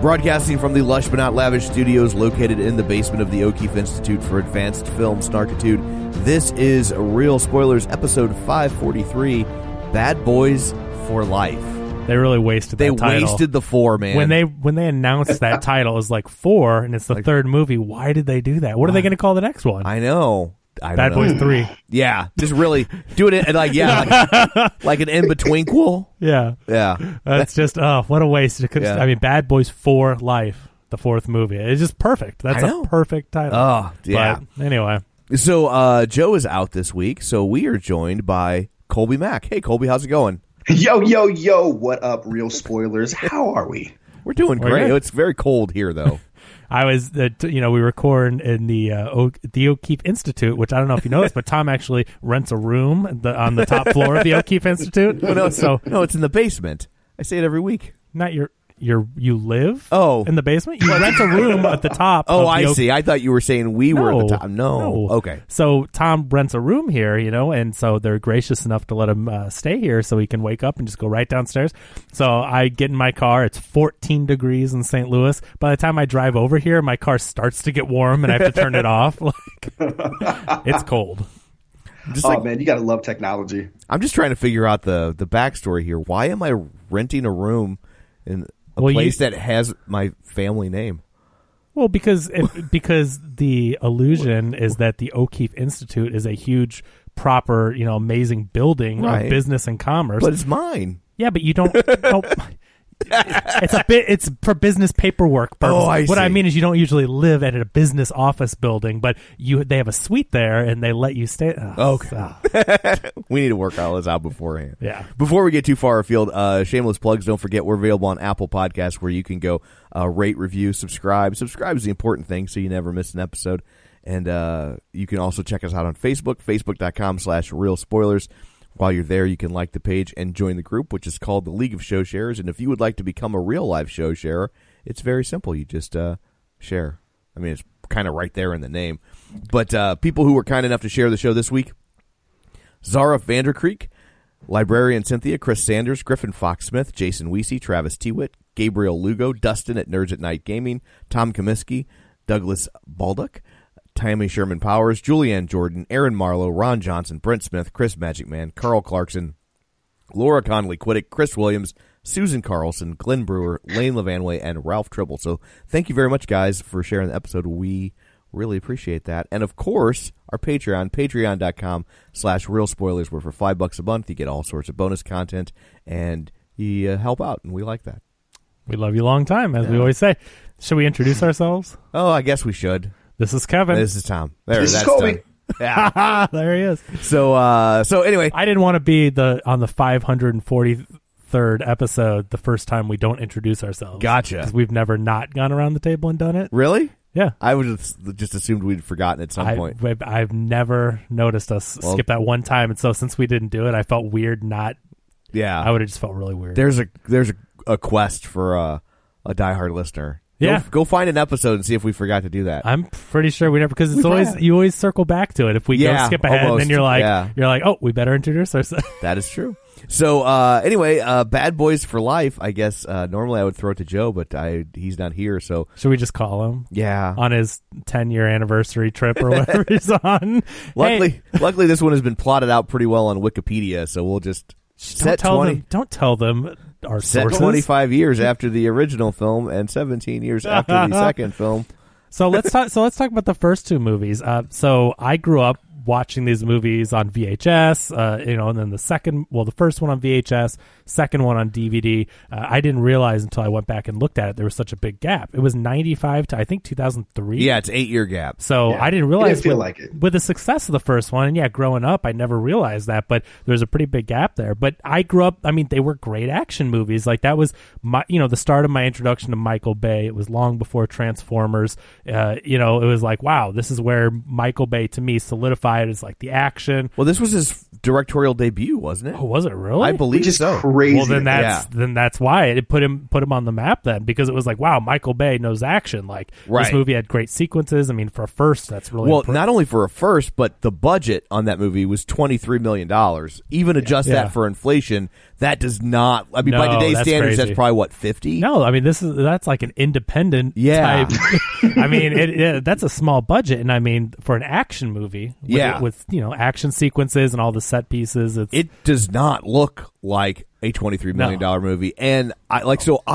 Broadcasting from the lush but not lavish studios located in the basement of the O'Keefe Institute for Advanced Film Snarkitude, this is Real Spoilers, episode 543, Bad Boys for Life. They really wasted that title. They wasted the four, man. When they announced that title, it was like four, and it's the third movie. Why did they do that? What are they going to call the next one? I know. Bad Boys 3. Yeah, just really do it in, like an in-betweenquel. Yeah. That's just, what a waste. I mean, Bad Boys for Life, the fourth movie. It's just perfect. That's a perfect title. Oh, yeah. But anyway. So, Joe is out this week, so we are joined by Colby Mack. Hey, Colby, how's it going? Yo, what up, Real Spoilers? How are we? We're doing great. Good. It's very cold here, though. I was, we record in the O'Keefe Institute, which I don't know if you know this, but Tom actually rents a room on the top floor of the O'Keefe Institute. No, it's in the basement. I say it every week. Not you live in the basement? You rent a room at the top. Oh, I see. I thought you were saying we were at the top. No. Okay. So Tom rents a room here, and so they're gracious enough to let him stay here so he can wake up and just go right downstairs. So I get in my car. It's 14 degrees in St. Louis. By the time I drive over here, my car starts to get warm and I have to turn it off. It's cold. Man, you got to love technology. I'm just trying to figure out the backstory here. Why am I renting a room in a place that has my family name? Well, because the illusion is that the O'Keefe Institute is a huge, proper, amazing building of business and commerce. But it's mine. Yeah, but you don't. It's a bit. It's for business paperwork purposes. What I mean is, you don't usually live at a business office building, but they have a suite there, and they let you stay. We need to work all this out beforehand. Yeah. Before we get too far afield, shameless plugs. Don't forget, we're available on Apple Podcasts, where you can go rate, review, subscribe. Subscribe is the important thing, so you never miss an episode. And you can also check us out on Facebook, facebook.com/Real Spoilers. While you're there, you can like the page and join the group, which is called the League of Show Sharers. And if you would like to become a real-life show sharer, it's very simple. You just share. I mean, it's kind of right there in the name. But people who were kind enough to share the show this week, Zara Vanderkreek, Librarian Cynthia, Chris Sanders, Griffin Foxsmith, Jason Weesey, Travis Tewitt, Gabriel Lugo, Dustin at Nerds at Night Gaming, Tom Comiskey, Douglas Baldock, Tammy Sherman Powers, Julianne Jordan, Aaron Marlowe, Ron Johnson, Brent Smith, Chris Magic Man, Carl Clarkson, Laura Connolly Quiddick, Chris Williams, Susan Carlson, Glenn Brewer, Lane Levanway, and Ralph Tribble. So thank you very much, guys, for sharing the episode. We really appreciate that. And, of course, our Patreon, patreon.com/Real Spoilers, where for $5 a month you get all sorts of bonus content, and you help out, and we like that. We love you long time, as we always say. Should we introduce ourselves? I guess we should. This is Kevin. This is Tom. This is Colby. Yeah. There he is. So anyway. I didn't want to be on the 543rd episode the first time we don't introduce ourselves. Gotcha. Because we've never not gone around the table and done it. Really? Yeah. I would have just assumed we'd forgotten at some point. I've never noticed us skip that one time. And so since we didn't do it, I felt weird not. Yeah. I would have just felt really weird. There's a quest for a diehard listener Yeah. Go find an episode and see if we forgot to do that. I'm pretty sure we never, because it's always, you always circle back to it. If we go skip ahead, and then you're like, oh, we better introduce ourselves. That is true. So anyway, Bad Boys for Life, I guess. Normally I would throw it to Joe, but he's not here, so should we just call him? Yeah, on his 10-year anniversary trip or whatever he's on. Luckily, this one has been plotted out pretty well on Wikipedia, so we'll just Don't tell them our sources. 25 years after the original film and 17 years after the second film. So let's talk about the first two movies. So I grew up watching these movies on VHS, and then the first one on VHS, second one on DVD. I didn't realize until I went back and looked at it, there was such a big gap. It was 95 to, I think, 2003. Yeah, it's 8-year gap. So yeah. I didn't realize with the success of the first one, and growing up, I never realized that, but there's a pretty big gap there. But I grew up, they were great action movies. Like that was my, the start of my introduction to Michael Bay. It was long before Transformers. It was like, wow, this is where Michael Bay, to me, solidified is like the action. Well, this was his directorial debut, wasn't it? Oh, was it really? I believe so. Crazy. Well, then that's why it put him on the map then, because it was like, wow, Michael Bay knows action. Like this movie had great sequences. For a first, that's really impressive. Not only for a first, but the budget on that movie was $23 million. Even adjust that for inflation, that does not. By today's standards, that's probably what, 50. No, that's like an independent type. That's a small budget, and for an action movie. With action sequences and all the set pieces. It does not look like a $23 million movie. And I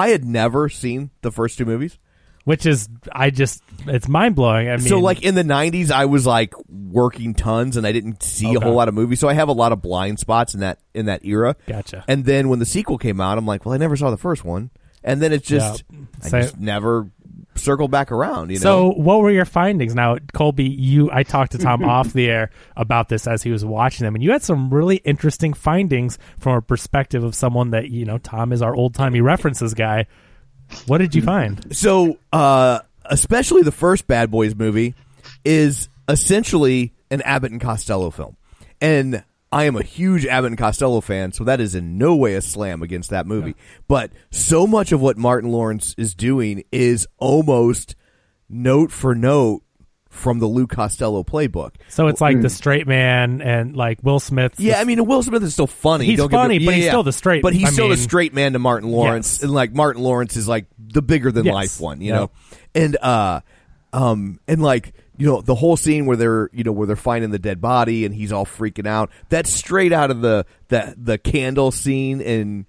had never seen the first two movies. Which is, it's mind-blowing. In the 90s, I was, working tons, and I didn't see a whole lot of movies, so I have a lot of blind spots in that era. Gotcha. And then when the sequel came out, I'm like, well, I never saw the first one. And then it's just, I just never circle back around, So what were your findings? Now, Colby, I talked to Tom off the air about this as he was watching them, and you had some really interesting findings from a perspective of someone that, Tom is our old-timey references guy. What did you find? So, especially the first Bad Boys movie is essentially an Abbott and Costello film. And I am a huge Abbott and Costello fan, so that is in no way a slam against that movie. Yeah. But so much of what Martin Lawrence is doing is almost note for note from the Lou Costello playbook. So it's like the straight man and like Will Smith. Yeah, Will Smith is still funny. He's funny, but he's still the straight man. But he's still the straight man to Martin Lawrence, and like Martin Lawrence is like the bigger than life one, you know? And the whole scene where they're finding the dead body and he's all freaking out. That's straight out of the candle scene in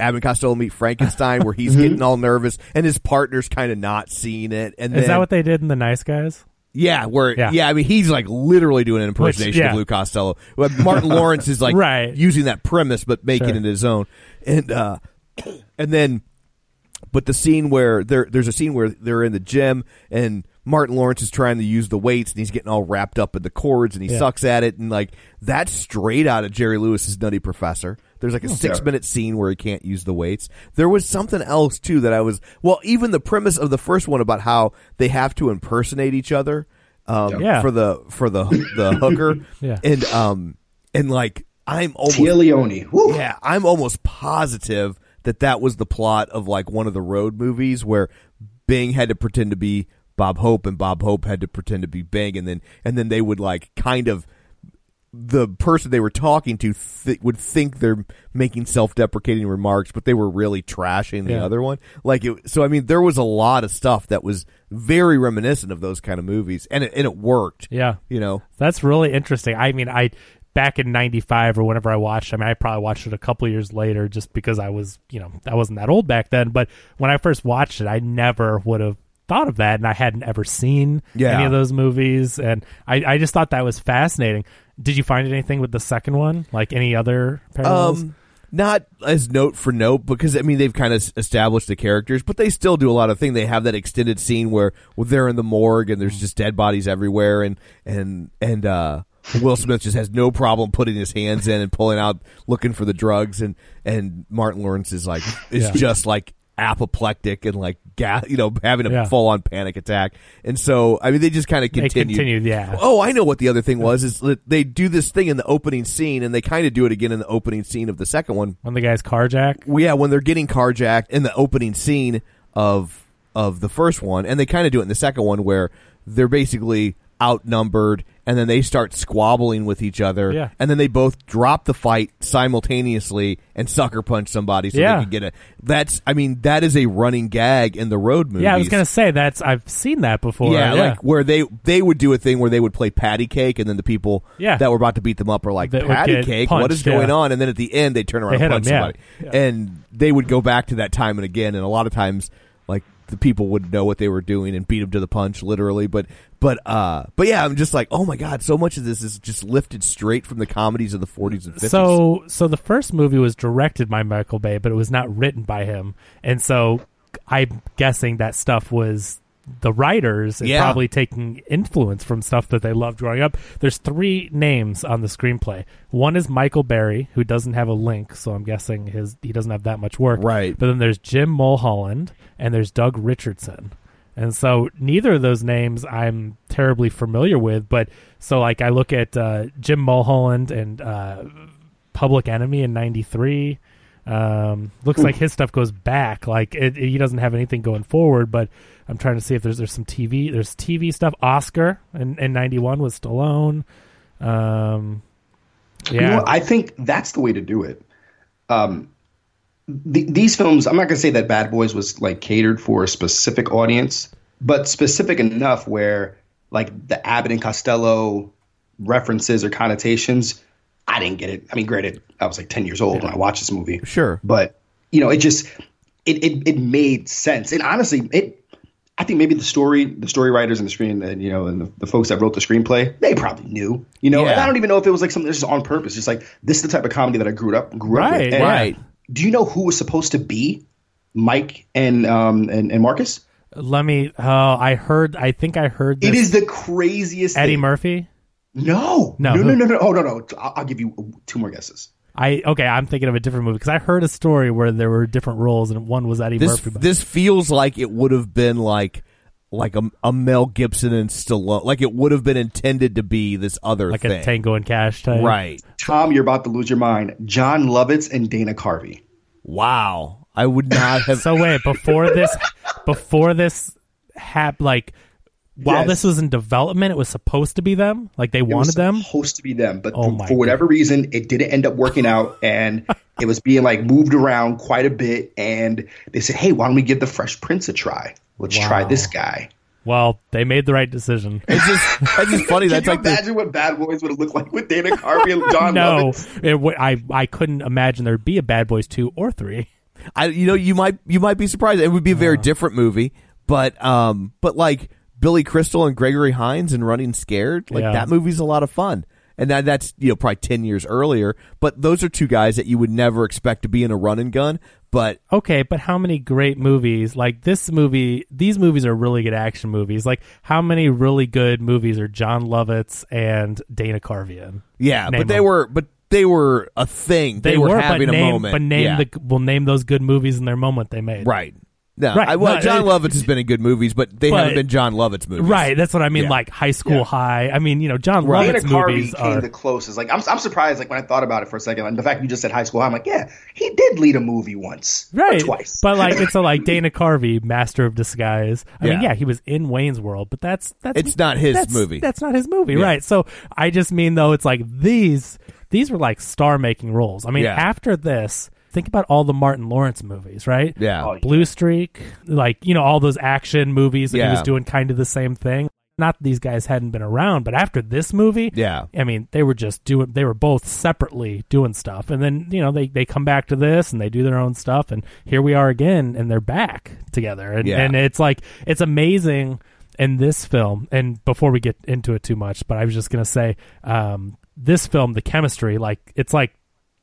Abbott and Costello Meet Frankenstein, where he's getting all nervous and his partner's kind of not seeing it. And is that what they did in The Nice Guys? Yeah, he's like literally doing an impersonation of Lou Costello. Martin Lawrence is like using that premise but making it his own. But the scene where there's a scene where they're in the gym and Martin Lawrence is trying to use the weights, and he's getting all wrapped up in the cords, and he sucks at it, and that's straight out of Jerry Lewis's Nutty Professor. There's a 6-minute scene where he can't use the weights. There was something else too that even the premise of the first one about how they have to impersonate each other for the hooker, I'm almost positive that was the plot of one of the Road movies where Bing had to pretend to be Bob Hope, and Bob Hope had to pretend to be Bing, and then they would the person they were talking to would think they're making self-deprecating remarks, but they were really trashing the other one. There was a lot of stuff that was very reminiscent of those kind of movies, and it worked. Yeah, that's really interesting. Back in 95 or whenever I watched, I probably watched it a couple years later just because I was, I wasn't that old back then. But when I first watched it, I never would have thought of that, and I hadn't ever seen any of those movies, and I just thought that was fascinating. Did you find anything with the second one, like any other parallels? Not as note for note, because they've kind of established the characters, but they still do a lot of things. They have that extended scene where they're in the morgue and there's just dead bodies everywhere, and Will Smith just has no problem putting his hands in and pulling out, looking for the drugs, and Martin Lawrence is just apoplectic and having a full on panic attack. And so they just kind of continued. I know what the other thing was is they do this thing in the opening scene, and they kind of do it again in the opening scene of the second one when the guy's carjacked. When they're getting carjacked in the opening scene of of the first one, and they kind of do it in the second one where they're basically outnumbered, and then they start squabbling with each other, yeah. and then they both drop the fight simultaneously and sucker punch somebody so yeah. they can get it. That's, I mean, that is a running gag in the road movies. Yeah, I was going to say, that's, I've seen that before. Yeah, yeah. like where they would do a thing where they would play patty cake, and then the people yeah. that were about to beat them up are like, that patty cake? Punched, what is going yeah. on? And then at the end, they turn around and punch somebody. Yeah. Yeah. And they would go back to that time and again, and a lot of times, like, the people would know what they were doing and beat them to the punch, literally. But yeah, I'm just like, oh my God, so much of this is just lifted straight from the comedies of the 40s and 50s. So the first movie was directed by Michael Bay, but it was not written by him. And so I'm guessing that stuff was the writers and yeah. probably taking influence from stuff that they loved growing up. There's three names on the screenplay. One is Michael Berry, who doesn't have a link, so I'm guessing he doesn't have that much work. Right. But then there's Jim Mulholland, and there's Doug Richardson. And so neither of those names I'm terribly familiar with, but so like I look at Jim Mulholland and Public Enemy in 93. Looks Ooh. Like his stuff goes back. Like he doesn't have anything going forward, but I'm trying to see if there's some TV. There's TV stuff. Oscar in 91 with Stallone. Yeah, you know what? I think that's the way to do it. These films, I'm not going to say that Bad Boys was like catered for a specific audience, but specific enough where like the Abbott and Costello references or connotations, I didn't get it. I mean, granted, I was like 10 years old yeah. when I watched this movie. Sure. But, you know, it just it made sense. And honestly, I think maybe the story writers and the screen, and you know, and the folks that wrote the screenplay, they probably knew, you know. Yeah. And I don't even know if it was like something that's just on purpose. Just like, this is the type of comedy that I grew right, up with. And, right. Do you know who was supposed to be Mike and Marcus? I think I heard this. It is the craziest Eddie thing. Murphy? No. Oh, no. I'll give you two more guesses. I'm thinking of a different movie because I heard a story where there were different roles and one was Eddie Murphy. This feels like it would have been like a Mel Gibson and Stallone. Like it would have been intended to be this other like thing. Like a Tango and Cash type. Right. Tom, you're about to lose your mind. John Lovitz and Dana Carvey. Wow. I would not have. So wait, before this happened, like... While yes. this was in development, it was supposed to be them. Like they wanted them. It was supposed to be them, but for whatever reason, it didn't end up working out, and it was being like moved around quite a bit. And they said, "Hey, why don't we give the Fresh Prince a try? Let's try this guy." Well, they made the right decision. It's just funny. That's like imagine what Bad Boys would have looked like with Dana Carvey and John Lovitz. No, I couldn't imagine there'd be a Bad Boys 2 or 3. You might be surprised. It would be a very different movie, but like. Billy Crystal and Gregory Hines and Running Scared, like yeah. that movie's a lot of fun, and that's probably 10 years earlier. But those are two guys that you would never expect to be in a run and gun. But okay, but how many great movies like this movie? These movies are really good action movies. Like how many really good movies are John Lovitz and Dana Carvey in? Yeah, name but they them. Were but. They were a thing. They were having a moment. But name yeah. We'll name those good movies in their moment they made. Right. No, right. John Lovitz has been in good movies, but they haven't been John Lovitz movies. Right, that's what I mean, yeah. like High School yeah. High. I mean, John right. Lovitz movies came the closest. Like, I'm surprised, like, when I thought about it for a second, like, the fact you just said High School High, I'm like, yeah, he did lead a movie once. Right. Or twice. But, like, it's like Dana Carvey, Master of Disguise. I mean, he was in Wayne's World, but that's it's not his movie. That's not his movie, yeah. right. So, I just mean, though, it's like these were, like, star-making roles. I mean, yeah. after this... Think about all the Martin Lawrence movies, right? Yeah. Oh, yeah. Blue Streak, like, all those action movies that yeah. he was doing kind of the same thing. Not that these guys hadn't been around, but after this movie, yeah. I mean, they were both separately doing stuff. And then, they come back to this and they do their own stuff. And here we are again, and they're back together. And, yeah. and it's like, it's amazing in this film. And before we get into it too much, but I was just going to say, this film, the chemistry, like, it's like,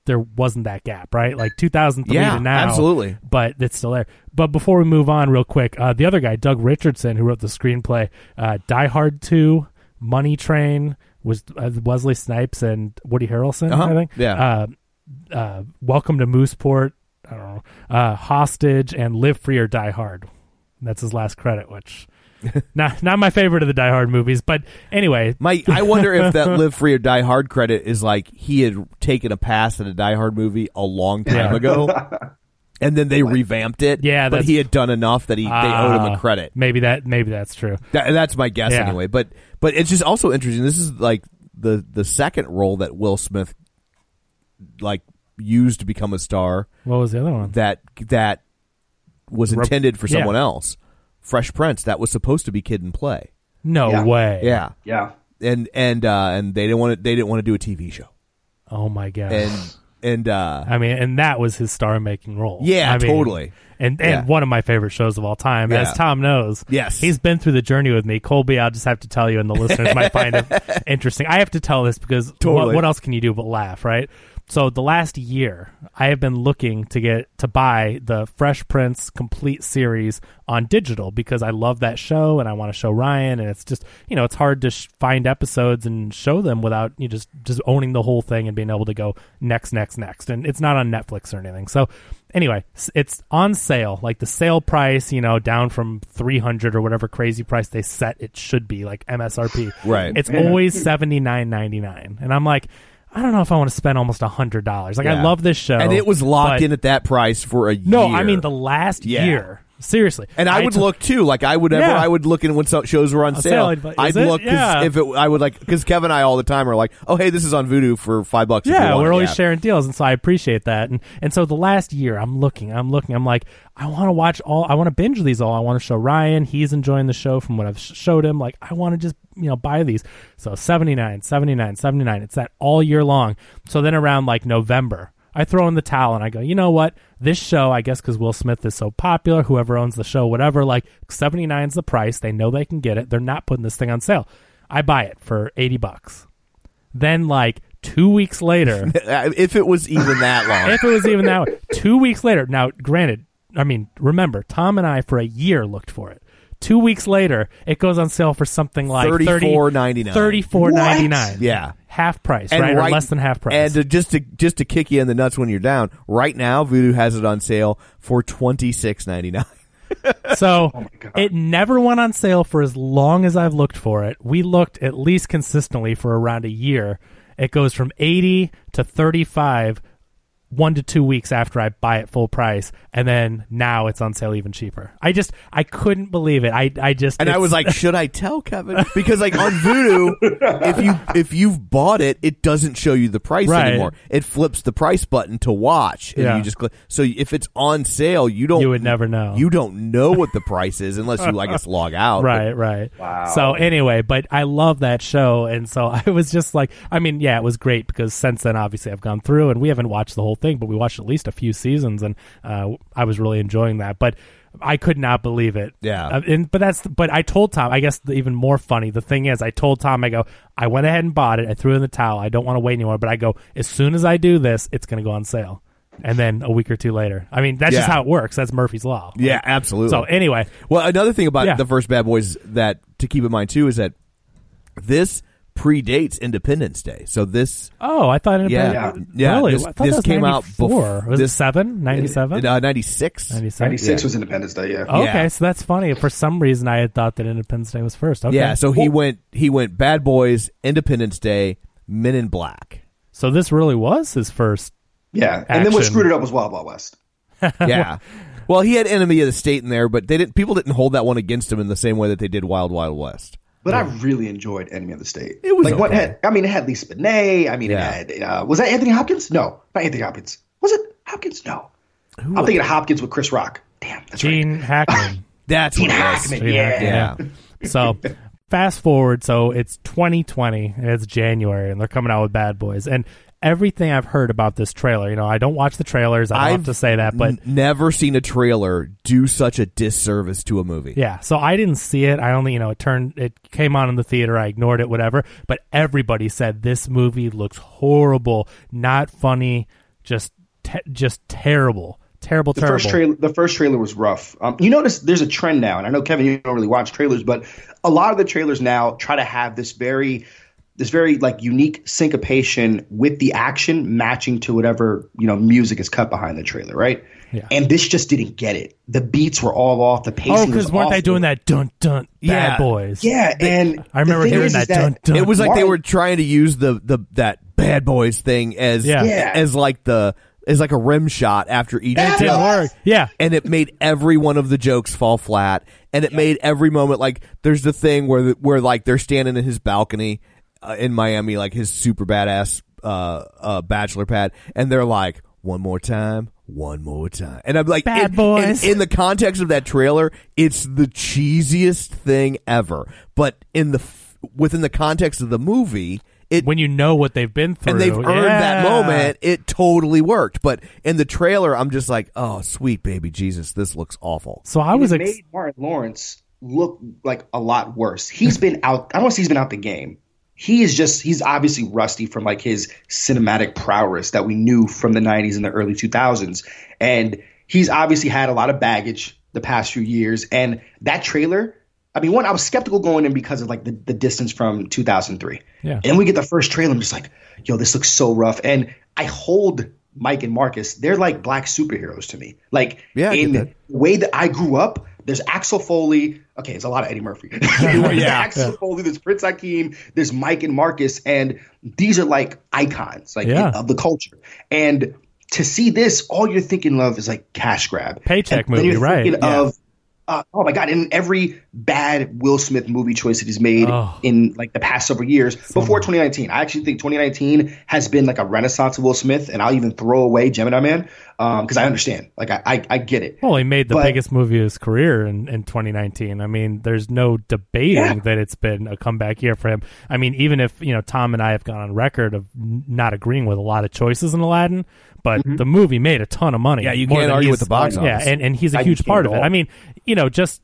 there wasn't that gap, right? Like 2003 yeah, to now. Absolutely. But it's still there. But before we move on real quick, the other guy, Doug Richardson, who wrote the screenplay, Die Hard 2, Money Train, was Wesley Snipes and Woody Harrelson, uh-huh. I think. Yeah. Welcome to Mooseport, I don't know, Hostage, and Live Free or Die Hard. And that's his last credit, which... not my favorite of the Die Hard movies, but anyway. I wonder if that Live Free or Die Hard credit is like he had taken a pass at a Die Hard movie a long time ago. and then they revamped it. Yeah, but he had done enough that they owed him a credit. Maybe that's true. That's my guess anyway. But it's just also interesting. This is like the second role that Will Smith like used to become a star. What was the other one that was intended for someone else? Fresh Prince. That was supposed to be Kid and Play. No way. Yeah. Yeah. And they didn't want to do a TV show. Oh my gosh. And that was his star-making role. Yeah, totally. And one of my favorite shows of all time, as Tom knows. Yes. He's been through the journey with me. Colby, I'll just have to tell you, and the listeners might find it interesting. I have to tell this because what else can you do but laugh, right? So the last year, I have been looking to buy the Fresh Prince complete series on digital because I love that show and I want to show Ryan, and it's just, you know, it's hard to find episodes and show them without you just owning the whole thing and being able to go next, and it's not on Netflix or anything. So anyway, it's on sale, like the sale price, you know, down from $300 or whatever crazy price they set it should be, like MSRP. Right. It's always $79.99, and I'm like, I don't know if I want to spend almost $100. Like, I love this show. And it was locked in at that price for a year. No, I mean the last year. Seriously. And I would look too. Like, I would look in when shows were on sale. I'd look because Kevin and I all the time are like, oh, hey, this is on Vudu for $5. Yeah, we're always sharing deals. And so I appreciate that. And so the last year I'm looking. I'm like, I want to watch all. I want to binge these all. I want to show Ryan. He's enjoying the show from what I've showed him. Like, I want to just, you know, buy these. So $79. It's that all year long. So then around like November, I throw in the towel and I go, you know what? This show, I guess because Will Smith is so popular, whoever owns the show, whatever, like $79's the price. They know they can get it. They're not putting this thing on sale. I buy it for $80. Then like 2 weeks later. If it was even that long. 2 weeks later. Now, granted, I mean, remember, Tom and I for a year looked for it. 2 weeks later, it goes on sale for something like $34.99. $34.99. Yeah. Half price, right? Or less than half price. And just to kick you in the nuts when you're down, right now, Vudu has it on sale for $26.99. So it never went on sale for as long as I've looked for it. We looked at least consistently for around a year. It goes from $80 to $35. 1 to 2 weeks after I buy it full price, and then now it's on sale even cheaper. I couldn't believe it. I was like, should I tell Kevin? Because like on Vudu, if you've bought it, it doesn't show you the price anymore. It flips the price button to watch, and you just click. So if it's on sale, you would never know. You don't know what the price is unless you, I guess, log out. Right. Wow. So anyway, but I love that show, and so I was just like, I mean, yeah, it was great because since then, obviously, I've gone through, and we haven't watched the whole thing, but we watched at least a few seasons, and I was really enjoying that, but I could not believe it. Yeah. But I told Tom, I guess even more funny, the thing is, I told Tom, I go, I went ahead and bought it, I threw in the towel, I don't want to wait anymore, but I go, as soon as I do this, it's going to go on sale. And then a week or two later. I mean, that's just how it works. That's Murphy's Law. Like, yeah, absolutely. So anyway. Well, another thing about the first Bad Boys that to keep in mind too is that this predates Independence Day. So this... Oh, I thought... Really? This came out before. Was it 97? 96. 96 was Independence Day, yeah. Oh, okay, so that's funny. For some reason, I had thought that Independence Day was first. Okay. Yeah, so he went Bad Boys, Independence Day, Men in Black. So this really was his first action. And then what screwed it up was Wild Wild West. Yeah. Well, he had Enemy of the State in there, but people didn't hold that one against him in the same way that they did Wild Wild West. But I really enjoyed Enemy of the State. It was like okay. It had Lee Spinae. I mean, it had was that Anthony Hopkins? No, not Anthony Hopkins. Was it Hopkins? No, I'm thinking of Hopkins with Chris Rock. Damn, that's Gene Hackman. That's Gene Hackman. Yeah. So fast forward. So it's 2020. And it's January, and they're coming out with Bad Boys, and everything I've heard about this trailer. You know, I don't watch the trailers. I have to say that, but never seen a trailer do such a disservice to a movie. Yeah, so I didn't see it. I only, it came on in the theater. I ignored it, whatever. But everybody said this movie looks horrible, not funny, just terrible. Terrible. The first trailer was rough. You notice there's a trend now, and I know, Kevin, you don't really watch trailers, but a lot of the trailers now try to have this very like unique syncopation with the action matching to whatever, music is cut behind the trailer, right? Yeah. And this just didn't get it. The beats were all off. The pacing was off. Oh, because weren't they doing that dun-dun Bad Boys? Yeah, and I remember hearing that dun-dun. It was like they were trying to use the that Bad Boys thing as like the as like a rim shot after each joke. It didn't work. Yeah. And it made every one of the jokes fall flat. And it made every moment, like, there's the thing where like they're standing in his balcony in Miami, like his super badass bachelor pad, and they're like, one more time. And I'm like, Bad Boys. In the context of that trailer, it's the cheesiest thing ever. But within the context of the movie, when you know what they've been through and they've earned that moment, it totally worked. But in the trailer, I'm just like, oh, sweet baby Jesus, this looks awful. So it made Martin Lawrence look like a lot worse. He's been out. I don't want to say he's been out the game. He's obviously rusty from like his cinematic prowess that we knew from the 90s and the early 2000s. And he's obviously had a lot of baggage the past few years. And that trailer, I mean, one, I was skeptical going in because of like the distance from 2003. Yeah. And we get the first trailer. I'm just like, yo, this looks so rough. And I hold Mike and Marcus. They're like black superheroes to me. Like in the way that I grew up, there's Axel Foley. Okay, there's a lot of Eddie Murphy. There's Axel Foley. There's Prince Hakeem. There's Mike and Marcus. And these are like icons of the culture. And to see this, all you're thinking of is like cash grab. Paycheck movie, you're right. Oh my God, in every bad Will Smith movie choice that he's made in like the past several years before 2019. I actually think 2019 has been like a renaissance of Will Smith, and I'll even throw away Gemini Man because I understand. Like I get it. Well, he made the biggest movie of his career in 2019. I mean, there's no debating that it's been a comeback year for him. I mean, even if, you know, Tom and I have gone on record of not agreeing with a lot of choices in Aladdin, but the movie made a ton of money. Yeah, you can't argue with the box office. Yeah, and he's a huge part of it. I mean, you know, just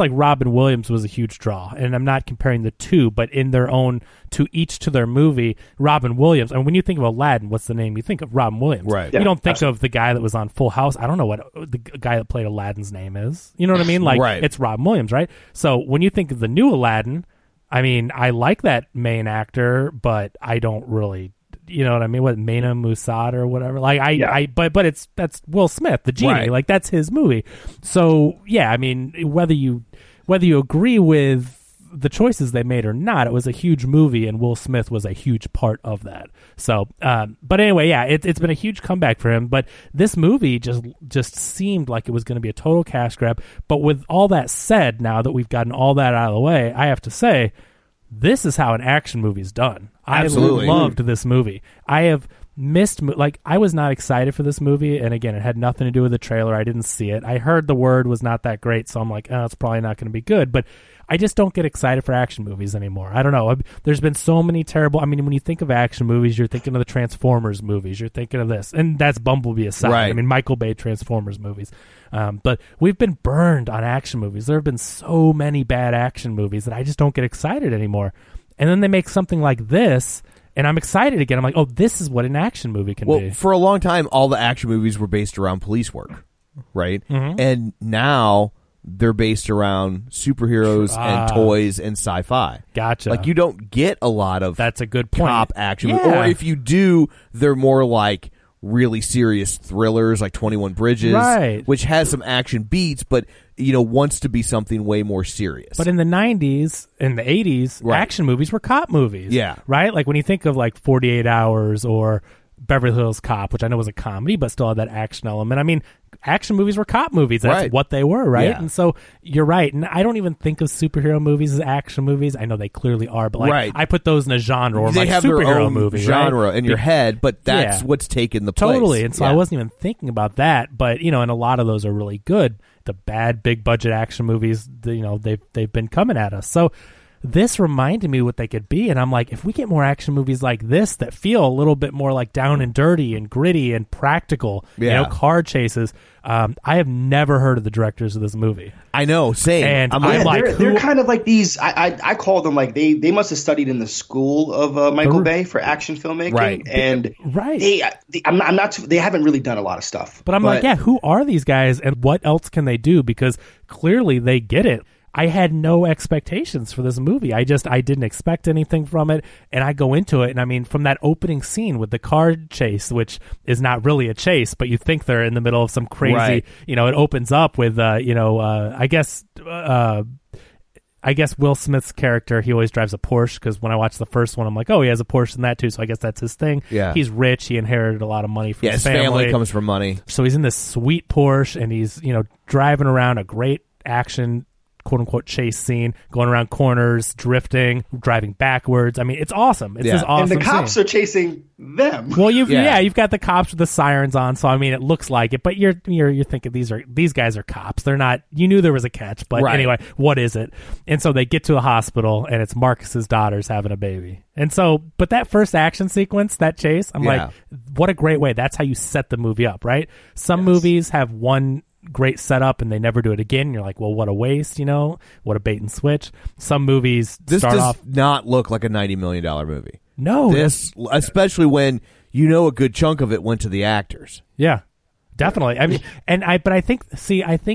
like Robin Williams was a huge draw, and I'm not comparing the two, but in their own to their movie, Robin Williams. And when you think of Aladdin, what's the name you think of? Robin Williams. Right. You don't think of the guy that was on Full House. I don't know what the guy that played Aladdin's name is. You know what I mean? Like it's Robin Williams, right? So when you think of the new Aladdin, I mean, I like that main actor, but I don't really. You know what I mean? What, Mena Musad or whatever? Like but that's Will Smith, the genie. Right. Like that's his movie. So yeah, I mean, whether you agree with the choices they made or not, it was a huge movie, and Will Smith was a huge part of that. So, but anyway, yeah, it's been a huge comeback for him. But this movie just seemed like it was going to be a total cash grab. But with all that said, now that we've gotten all that out of the way, I have to say, this is how an action movie is done. Absolutely. I loved this movie. I have missed, like, I was not excited for this movie. And again, it had nothing to do with the trailer. I didn't see it. I heard the word was not that great. So I'm like, oh, it's probably not going to be good. But I just don't get excited for action movies anymore. I don't know. There's been so many terrible. I mean, when you think of action movies, you're thinking of the Transformers movies. You're thinking of this. And that's Bumblebee aside. Right. I mean, Michael Bay Transformers movies. But we've been burned on action movies. There have been so many bad action movies that I just don't get excited anymore. And then they make something like this, and I'm excited again. I'm like, oh, this is what an action movie can be. Well, for a long time, all the action movies were based around police work, right? Mm-hmm. And now they're based around superheroes and toys and sci-fi. Gotcha. Like, you don't get a lot of that's a good point. Cop action movies. Or if you do, they're more like really serious thrillers like 21 Bridges, right, which has some action beats, but, you know, wants to be something way more serious. But in the 90s and the 80s, action movies were cop movies. Yeah. Right? Like when you think of like 48 Hours or Beverly Hills Cop, which I know was a comedy, but still had that action element. I mean, action movies were cop movies. That's what they were, right? Yeah. And so you're right. And I don't even think of superhero movies as action movies. I know they clearly are, but like I put those in a genre or they have superhero their own movie genre in your head, but that's what's taken the place. Totally. And so I wasn't even thinking about that, but you know, and a lot of those are really good. The bad big budget action movies, you know, they've been coming at us. So this reminded me what they could be, and I'm like, if we get more action movies like this that feel a little bit more like down and dirty and gritty and practical, you know, car chases. I have never heard of the directors of this movie. I know, same. And I'm like, they're kind of like these. I call them like they must have studied in the school of Michael Bay for action filmmaking, right? And they haven't really done a lot of stuff. But I'm like, yeah, who are these guys, and what else can they do? Because clearly they get it. I had no expectations for this movie. I didn't expect anything from it. And I go into it, and I mean, from that opening scene with the car chase, which is not really a chase, but you think they're in the middle of some crazy, you know, it opens up with, I guess I guess Will Smith's character, he always drives a Porsche, because when I watched the first one, I'm like, oh, he has a Porsche in that too, so I guess that's his thing. Yeah. He's rich. He inherited a lot of money from his family. Yeah, his family comes from money. So he's in this sweet Porsche, and he's, you know, driving around a great action, quote-unquote, chase scene, going around corners, drifting, driving backwards. I mean, it's awesome. It's this awesome And the cops scene. Are chasing them. Well, you've got the cops with the sirens on, so I mean, it looks like it, but you're thinking these guys are cops. They're not. You knew there was a catch, but anyway, what is it? And so they get to the hospital, and it's Marcus's daughter's having a baby. And so, but that first action sequence, that chase, I'm like, what a great way. That's how you set the movie up, right? Some movies have one great setup and they never do it again. You're like, well, what a waste, you know, what a bait and switch. Some movies not look like a $90 million movie. No, this, especially when you know a good chunk of it went to the actors. Yeah, definitely. I mean, and I think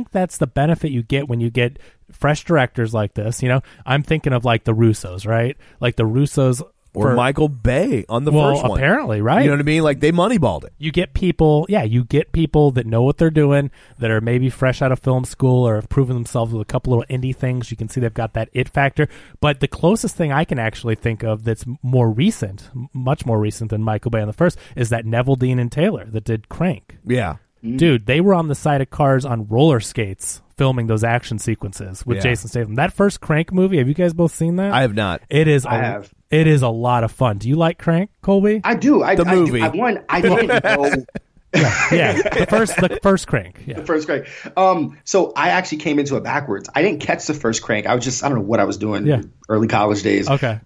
that's the benefit you get when you get fresh directors like this. You know, I'm thinking of like the Russos, right? Like the Russos. Or Michael Bay on the first one. Well, apparently, right? You know what I mean? Like, they moneyballed it. You get people that know what they're doing, that are maybe fresh out of film school or have proven themselves with a couple little indie things. You can see they've got that it factor. But the closest thing I can actually think of that's more recent, much more recent than Michael Bay on the first, is that Neveldine and Taylor that did Crank. Yeah. Dude, they were on the side of cars on roller skates filming those action sequences with Jason Statham. That first Crank movie, have you guys both seen that? I have not. It is a lot of fun. Do you like Crank, Colby? I do. I do. I didn't know. The first Crank. Yeah. The first Crank. So I actually came into it backwards. I didn't catch the first Crank. I was just, I don't know what I was doing in early college days. Okay. I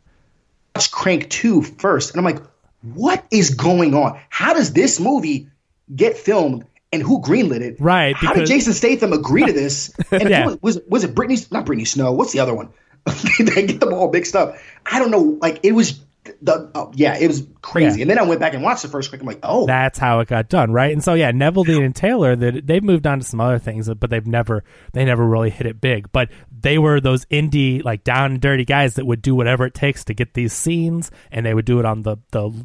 watched Crank 2 first, and I'm like, what is going on? How does this movie get filmed? And who greenlit it? Right. How did Jason Statham agree to this? And was it Britney? Not Britney Snow. What's the other one? They get them all mixed up. I don't know. Like, it was it was crazy. Yeah. And then I went back and watched the first Crank. I'm like, oh, that's how it got done, right? And so Neveldine and Taylor, they've moved on to some other things, but they never really hit it big. But they were those indie, like, down and dirty guys that would do whatever it takes to get these scenes, and they would do it on the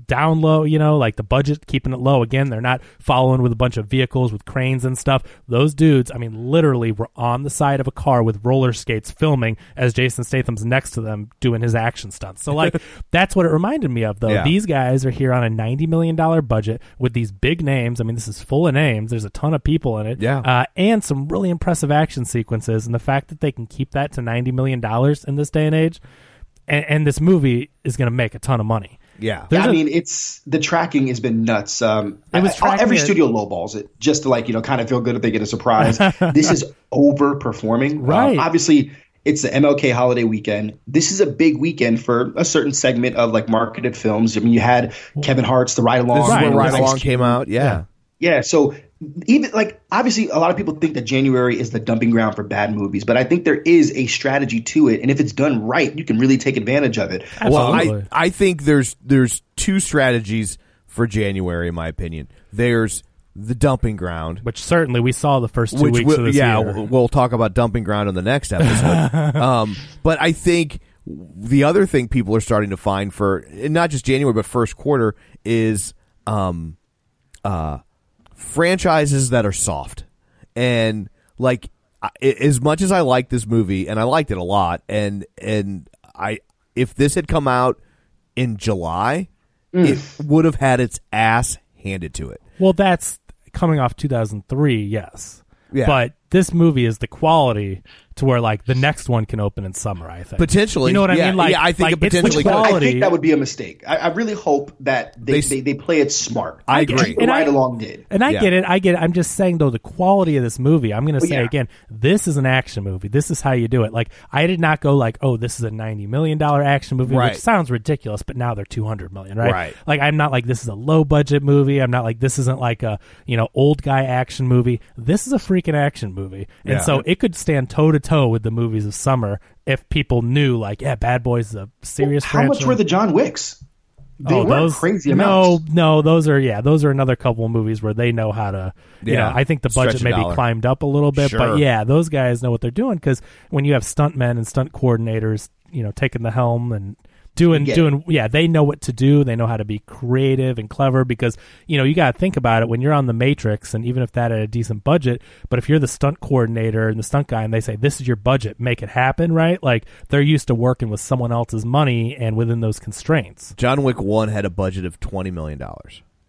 down low, you know, like the budget, keeping it low. Again, they're not following with a bunch of vehicles with cranes and stuff. Those dudes, I mean, literally were on the side of a car with roller skates filming as Jason Statham's next to them doing his action stunts. So, like, that's what it reminded me of, though. Yeah. These guys are here on a $90 million budget with these big names. I mean, this is full of names. There's a ton of people in it. Yeah. And some really impressive action sequences, and the fact that they can keep that to $90 million in this day and age, and this movie is going to make a ton of money. Yeah, I mean, it's the tracking has been nuts. Every studio lowballs it just to, like, you know, kind of feel good if they get a surprise. This is overperforming, right? Obviously, it's the MLK holiday weekend. This is a big weekend for a certain segment of, like, marketed films. I mean, you had Kevin Hart's The Ride Along. This is where Ride Along came out. Yeah. So. Even, like, obviously a lot of people think that January is the dumping ground for bad movies, but I think there is a strategy to it, and if it's done right, you can really take advantage of it. Absolutely. Well, I think there's two strategies for January, in my opinion. There's the dumping ground, which certainly we saw the first 2 weeks of this year. Yeah, we'll talk about dumping ground on the next episode. But I think the other thing people are starting to find for, and not just January but first quarter, is franchises that are soft. And, like, as much as I like this movie, and I liked it a lot, and I if this had come out in July, it would have had its ass handed to it. Well, that's coming off 2003, yes. Yeah. But this movie is the quality to where, like, the next one can open in summer, I think. Potentially. You know what I mean? Like, I think it potentially could. I think that would be a mistake. I really hope that they play it smart. I agree. Ride Along did. And I get it. I'm just saying, though, the quality of this movie, I'm going to say again, this is an action movie. This is how you do it. Like, I did not go like, oh, this is a $90 million action movie, which sounds ridiculous, but now they're $200 million, right? Like, I'm not like, this is a low-budget movie. I'm not like, this isn't like a, you know, old guy action movie. This is a freaking action movie. And so it could stand toe-to-toe with the movies of summer if people knew, like, Bad Boys is a serious franchise. How much were the John Wicks? They were crazy amounts. No, those are another couple of movies where they know how to, you know, I think the budget maybe climbed up a little bit, but those guys know what they're doing, because when you have stuntmen and stunt coordinators, you know, taking the helm and They know what to do. They know how to be creative and clever because, you know, you got to think about it when you're on The Matrix, and even if that had a decent budget, but if you're the stunt coordinator and the stunt guy and they say, this is your budget, make it happen, right? Like, they're used to working with someone else's money and within those constraints. John Wick 1 had a budget of $20 million.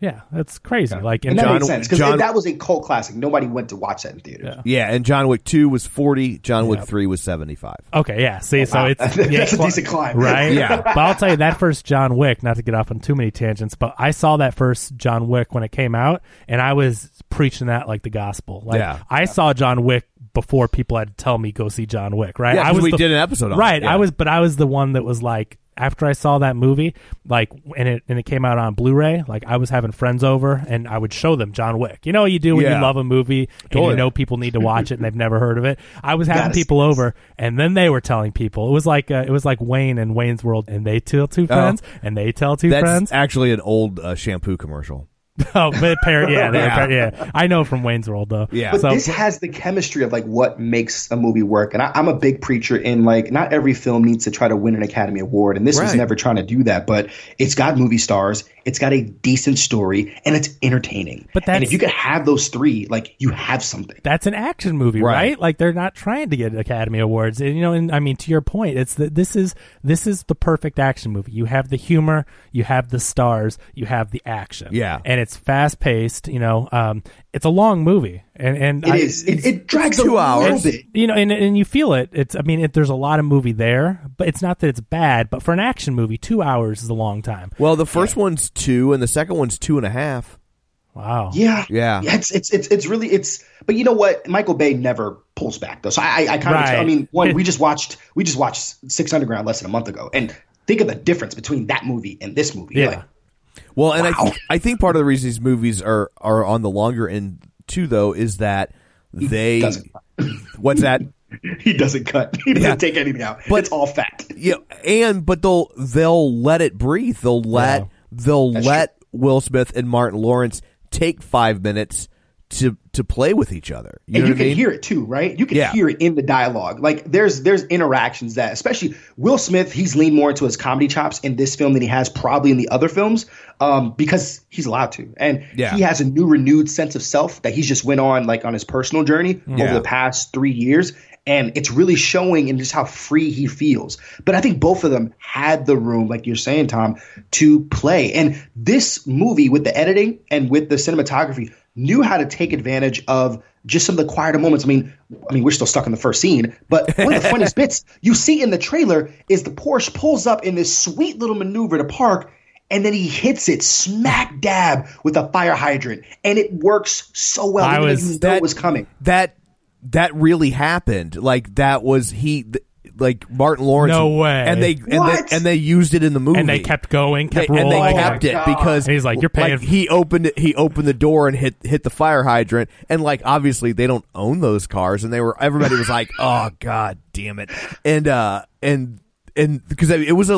Yeah, that's crazy. Yeah. Like, and that makes sense because that was a cult classic. Nobody went to watch that in theaters. Yeah, and John Wick 2 was 40. John Wick 3 was 75. Okay, yeah. See, so it's that's a decent climb, right? Yeah. But I'll tell you, that first John Wick, not to get off on too many tangents, but I saw that first John Wick when it came out, and I was preaching that like the gospel. Like, I saw John Wick before people had to tell me go see John Wick. Right? Yeah, we did an episode on it. Right. Yeah. I was the one that was like, after I saw that movie, like, and it came out on Blu-ray, like, I was having friends over and I would show them John Wick. You know what you do when you love a movie and you know people need to watch it and they've never heard of it. I was having people over, and then they were telling people. It was like Wayne and Wayne's World, and they tell two friends, and they tell two friends. That's actually an old shampoo commercial. Oh, but I know from Wayne's World though. Yeah, but this has the chemistry of like what makes a movie work, and I'm a big preacher in like not every film needs to try to win an Academy Award, and this was never trying to do that. But it's got movie stars, it's got a decent story, and it's entertaining. But and if you could have those three, like you have something. That's an action movie, right? Like they're not trying to get Academy Awards, and you know. And I mean, to your point, it's that this is the perfect action movie. You have the humor, you have the stars, you have the action, and it's fast-paced, you know. It's a long movie, and it drags 2 hours, you know, and you feel it. It's, I mean, there's a lot of movie there, but it's not that it's bad. But for an action movie, 2 hours is a long time. Well, the first one's 2, and the second one's 2.5. Wow. Yeah. It's really. But you know what? Michael Bay never pulls back though. So I kind of. Right. I mean, one we just watched Six Underground less than a month ago, and think of the difference between that movie and this movie. Yeah. Like, well, and I think part of the reason these movies are on the longer end too, though, is that they what's that? He doesn't cut. He doesn't take anything out. But it's all fact. Yeah, but they'll let it breathe. They'll let Will Smith and Martin Lawrence take 5 minutes to play with each other. You know what I mean? Hear it too, right? You can hear it in the dialogue. Like there's interactions that, especially Will Smith, he's leaned more into his comedy chops in this film than he has probably in the other films because he's allowed to. And he has a new renewed sense of self that he's just went on like on his personal journey over the past 3 years. And it's really showing in just how free he feels. But I think both of them had the room, like you're saying, Tom, to play. And this movie with the editing and with the cinematography knew how to take advantage of just some of the quieter moments. I mean, we're still stuck in the first scene, but one of the funniest bits you see in the trailer is the Porsche pulls up in this sweet little maneuver to park, and then he hits it smack dab with a fire hydrant, and it works so well. It was coming. That really happened. Like that was like Martin Lawrence. No way. And they used it in the movie. And they kept rolling. And they kept it because he's like, you're paying. Like, he opened the door and hit the fire hydrant. And like obviously they don't own those cars. And everybody was like, oh god damn it. And because it was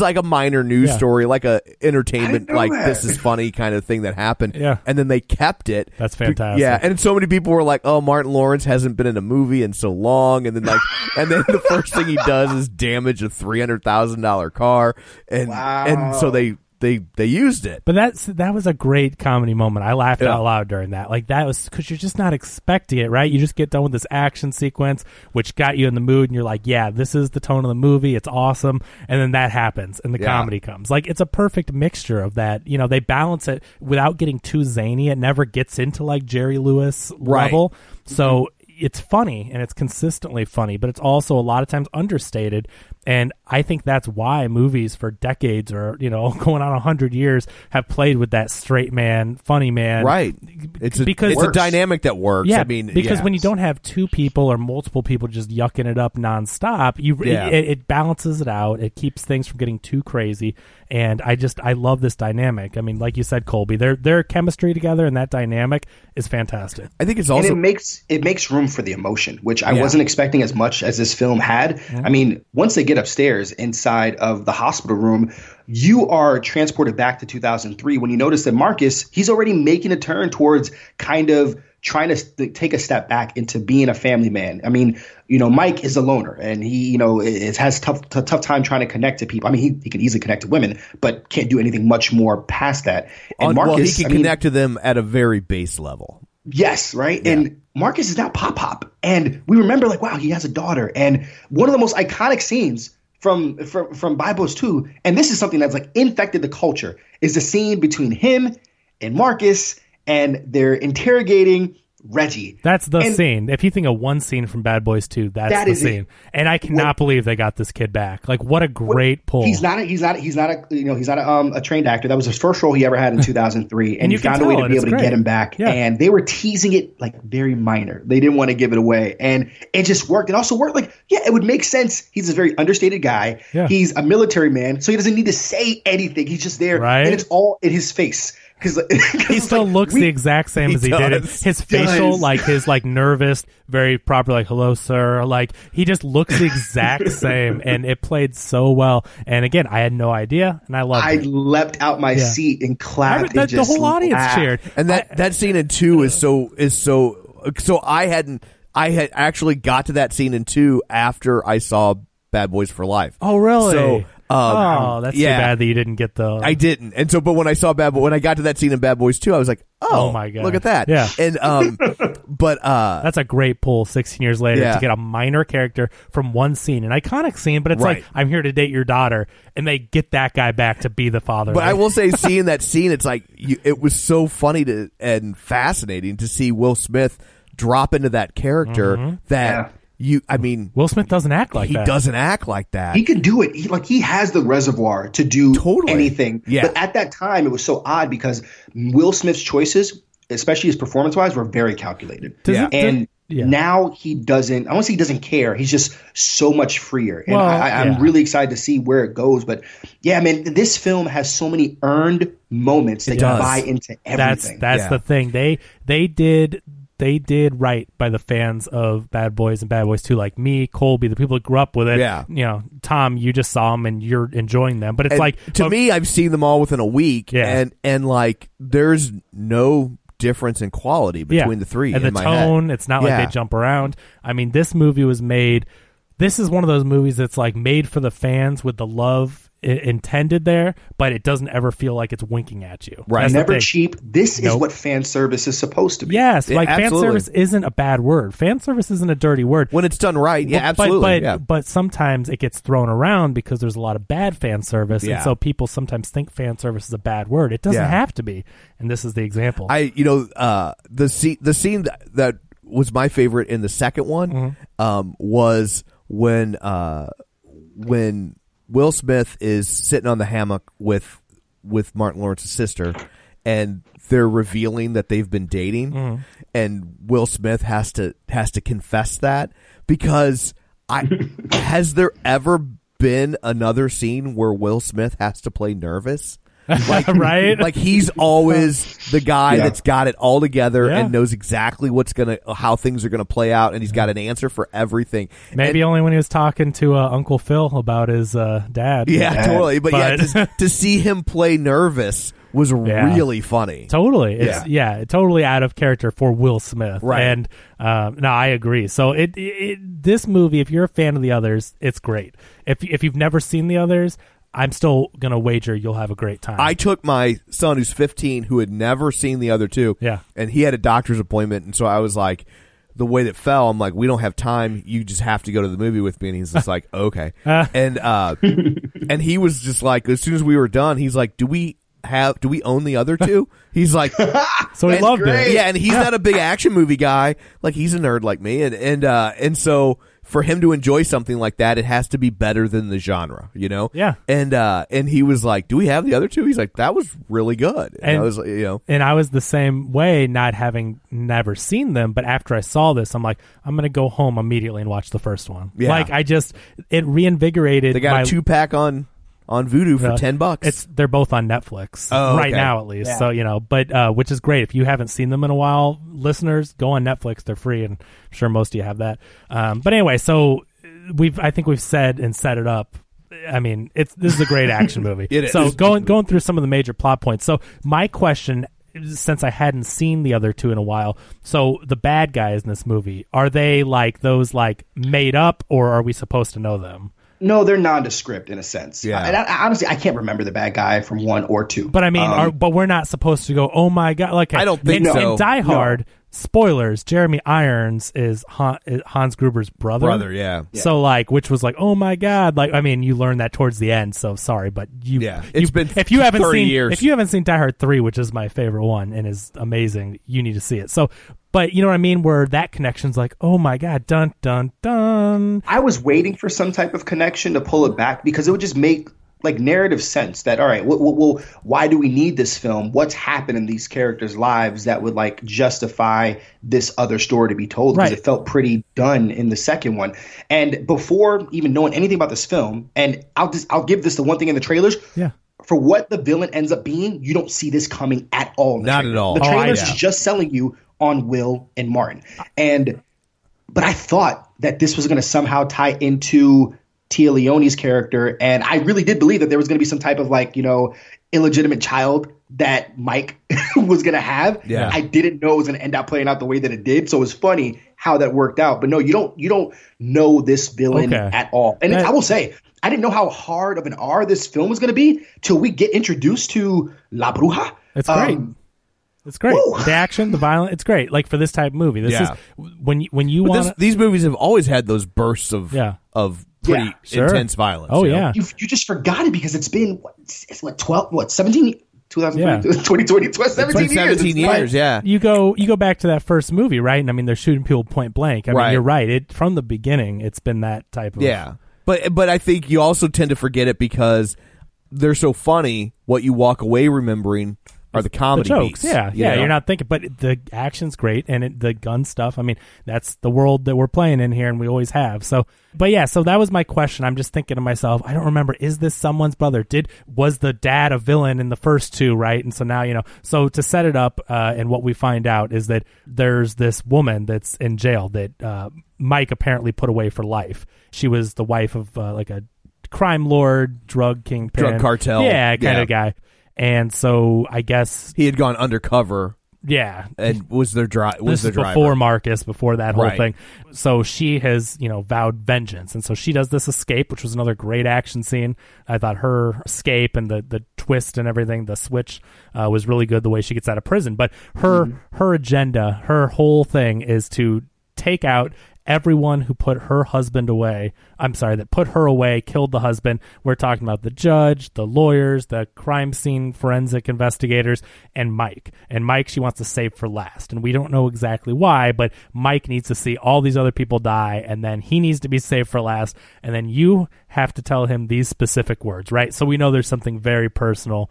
like a minor news story, like a entertainment, like that. This is funny kind of thing that happened. Yeah. And then they kept it. That's fantastic. Yeah. And so many people were like, oh, Martin Lawrence hasn't been in a movie in so long. And then the first thing he does is damage a $300,000 car. And and so they used it. But that was a great comedy moment. I laughed out loud during that. Like that was because you're just not expecting it, right? You just get done with this action sequence, which got you in the mood, and you're like, yeah, this is the tone of the movie. It's awesome. And then that happens, and the comedy comes. Like it's a perfect mixture of that. You know, they balance it without getting too zany. It never gets into like Jerry Lewis level. So it's funny, and it's consistently funny, but it's also a lot of times understated. And I think that's why movies for decades or, you know, going on 100 years have played with that straight man, funny man. Right. It's a dynamic that works. Yeah, I mean, because when you don't have two people or multiple people just yucking it up nonstop, it balances it out. It keeps things from getting too crazy. And I love this dynamic. I mean, like you said, Colby, their chemistry together and that dynamic is fantastic. I think it's also... And it makes room for the emotion, which I wasn't expecting as much as this film had. Mm-hmm. I mean, once they get upstairs inside of the hospital room, you are transported back to 2003 when you notice that Marcus, he's already making a turn towards kind of trying to take a step back into being a family man. I mean, you know, Mike is a loner, and he, you know, has tough time trying to connect to people. I mean, he can easily connect to women, but can't do anything much more past that. And Marcus, well, he can connect to them at a very base level. Yes, right. Yeah. And Marcus is now Pop, and we remember, like, wow, he has a daughter. And one of the most iconic scenes from Bad Boys 2, and this is something that's like infected the culture, is the scene between him and Marcus, and they're interrogating Reggie. That's the scene. If you think of one scene from Bad Boys 2, that's the scene. And I cannot believe they got this kid back. Like, what a great pull. He's not a trained actor. That was his first role he ever had in 2003, and you found a way to be able to get him back. Yeah. And they were teasing it like very minor. They didn't want to give it away, and it just worked. It also worked. Like, yeah, it would make sense. He's a very understated guy. Yeah. He's a military man, so he doesn't need to say anything. He's just there, right? And it's all in his face. Cause he still looks the exact same as he did. His facial, like his like nervous, very proper, like hello sir, like he just looks the exact same, and it played so well. And again, I had no idea, and I loved it. I leapt out my seat and clapped. The whole audience cheered. And that scene in 2 is so. I had actually got to that scene in 2 after I saw Bad Boys for Life. Oh really? So, that's too bad that you didn't get the... I didn't. And so, but when I got to that scene in Bad Boys 2, I was like, oh my God, look at that. Yeah. And, that's a great pull 16 years later to get a minor character from one scene, an iconic scene, but it's like, I'm here to date your daughter, and they get that guy back to be the father. But I will say, seeing that scene, it's like, it was so funny and fascinating to see Will Smith drop into that character Will Smith doesn't act like that. He doesn't act like that. He can do it. He has the reservoir to do anything. Yeah. But at that time, it was so odd because Will Smith's choices, especially his performance-wise, were very calculated. Now he doesn't – I won't say he doesn't care. He's just so much freer. And I'm really excited to see where it goes. But, this film has so many earned moments that you buy into everything. That's the thing. They did right by the fans of Bad Boys and Bad Boys 2, like me, Colby, the people that grew up with it. Yeah. You know, Tom, you just saw them and you're enjoying them. But it's me, I've seen them all within a week. Yeah. And like, there's no difference in quality between the three. And the tone, it's not like they jump around. I mean, this movie was made. This is one of those movies that's like made for the fans with the love intended there, but it doesn't ever feel like it's winking at you. Right. That's never cheap. This is what fan service is supposed to be. Yes, fan service isn't a bad word. Fan service isn't a dirty word. When it's done right, absolutely. But sometimes it gets thrown around because there's a lot of bad fan service, and so people sometimes think fan service is a bad word. It doesn't have to be, and this is the example. The scene that was my favorite in the second one was when Will Smith is sitting on the hammock with Martin Lawrence's sister, and they're revealing that they've been dating, and Will Smith has to confess that, because has there ever been another scene where Will Smith has to play nervous? Like, right? Like, he's always the guy that's got it all together and knows exactly how things are gonna play out, and he's got an answer for everything. Maybe only when he was talking to Uncle Phil about his dad. Yeah, totally. But to see him play nervous was really funny. Totally. It's, totally out of character for Will Smith. Right. And no, I agree. So this movie, if you're a fan of the others, it's great. If you've never seen the others, I'm still going to wager you'll have a great time. I took my son, who's 15, who had never seen the other two, and he had a doctor's appointment, and so I was like, the way that fell, I'm like, we don't have time, you just have to go to the movie with me, and he's just like, okay. And he was just like, as soon as we were done, he's like, do we own the other two? He's like, so he loved it. Yeah, and he's not a big action movie guy. Like, he's a nerd like me, and so for him to enjoy something like that, it has to be better than the genre, you know? Yeah. And he was like, do we have the other two? He's like, that was really good. And I was like, you know. And I was the same way, not having never seen them, but after I saw this, I'm like, I'm going to go home immediately and watch the first one. Yeah. Like, it reinvigorated. They got a 2-pack on Vudu for $10. They're both on Netflix right now, at least. Yeah. So, you know, but which is great. If you haven't seen them in a while, listeners, go on Netflix. They're free, and I'm sure most of you have that. But anyway, so I think we've said and set it up. I mean, this is a great action movie. It is. So going through some of the major plot points. So my question since I hadn't seen the other two in a while. So the bad guys in this movie, are they like those like made up, or are we supposed to know them? No, they're nondescript in a sense. Yeah. And I, honestly, I can't remember the bad guy from one or two. But I mean, but we're not supposed to go, oh my God. Like, I don't think so. In Die Hard, spoilers, Jeremy Irons is Hans Gruber's brother. Brother, yeah. So like, which was like, oh my God. Like, I mean, you learn that towards the end, so sorry, but if you haven't seen Die Hard 3, which is my favorite one and is amazing, you need to see it. So, but you know what I mean? Where that connection's like, oh my God, dun, dun, dun. I was waiting for some type of connection to pull it back, because it would just make like narrative sense that, all right, well, why do we need this film? What's happened in these characters' lives that would like justify this other story to be told? Because it felt pretty done in the second one. And before even knowing anything about this film, and I'll give this the one thing in the trailers. Yeah. For what the villain ends up being, you don't see this coming at all. Not at all. The trailers is just selling you on Will and Martin. But I thought that this was going to somehow tie into Tia Leone's character, and I really did believe that there was going to be some type of like, you know, illegitimate child that Mike was going to have. Yeah. I didn't know it was going to end up playing out the way that it did, so it was funny how that worked out. But no, you don't know this villain at all. And I will say, I didn't know how hard of an R this film was going to be till we get introduced to La Bruja. That's great. It's great. Woo. The action, the violence, it's great. Like for this type of movie, this is when you want. These movies have always had those bursts of pretty intense violence. Oh yeah, you just forgot it because it's been 17 years. Yeah, you go back to that first movie, right? And I mean, they're shooting people point blank. I mean, you're right. It from the beginning, it's been that type of But I think you also tend to forget it because they're so funny. What you walk away remembering are the comedy jokes, beats. You're not thinking, but the action's great, and the gun stuff, I mean, that's the world that we're playing in here, and we always have. So, but yeah, so that was my question. I'm just thinking to myself, I don't remember, is this someone's brother? Was the dad a villain in the first two, right? And so now, you know, so to set it up, and what we find out is that there's this woman that's in jail that Mike apparently put away for life. She was the wife of like a crime lord, drug kingpin. Drug cartel. Yeah, kind of guy. And so I guess he had gone undercover. Yeah, and was their driver before Marcus, before that whole thing. So she has, you know, vowed vengeance, and so she does this escape, which was another great action scene. I thought her escape and the twist and everything, the switch was really good. The way she gets out of prison, but her agenda, her whole thing is to take out everyone who put her husband away. I'm sorry, that put her away, killed the husband. We're talking about the judge, the lawyers, the crime scene forensic investigators, and Mike. And Mike, she wants to save for last. And we don't know exactly why, but Mike needs to see all these other people die, and then he needs to be saved for last. And then you have to tell him these specific words, right? So we know there's something very personal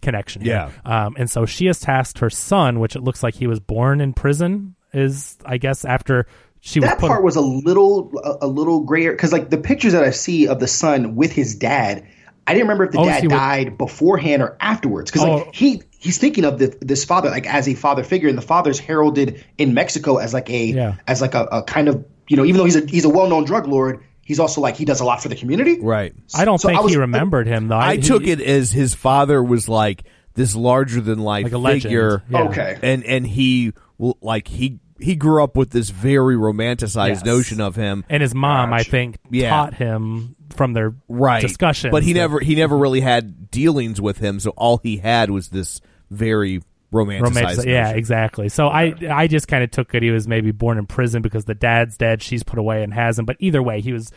connection here. And so she has tasked her son, which it looks like he was born in prison, is, I guess, after... That part was a little grayer, because like the pictures that I see of the son with his dad, I didn't remember if the dad died beforehand or afterwards, because like he's thinking of this father like as a father figure, and the father's heralded in Mexico as like a kind of, you know, even though he's a well-known drug lord, he's also like he does a lot for the community. Right. I don't think he remembered him though. I took it as his father was like this larger than life figure. Yeah. Okay. And he grew up with this very romanticized notion of him, and his mom, I think, taught him from their discussions. But he never really had dealings with him, so all he had was this very romanticized. Yeah, exactly. So I just kind of took it he was maybe born in prison because the dad's dead, she's put away and has him. But either way, he was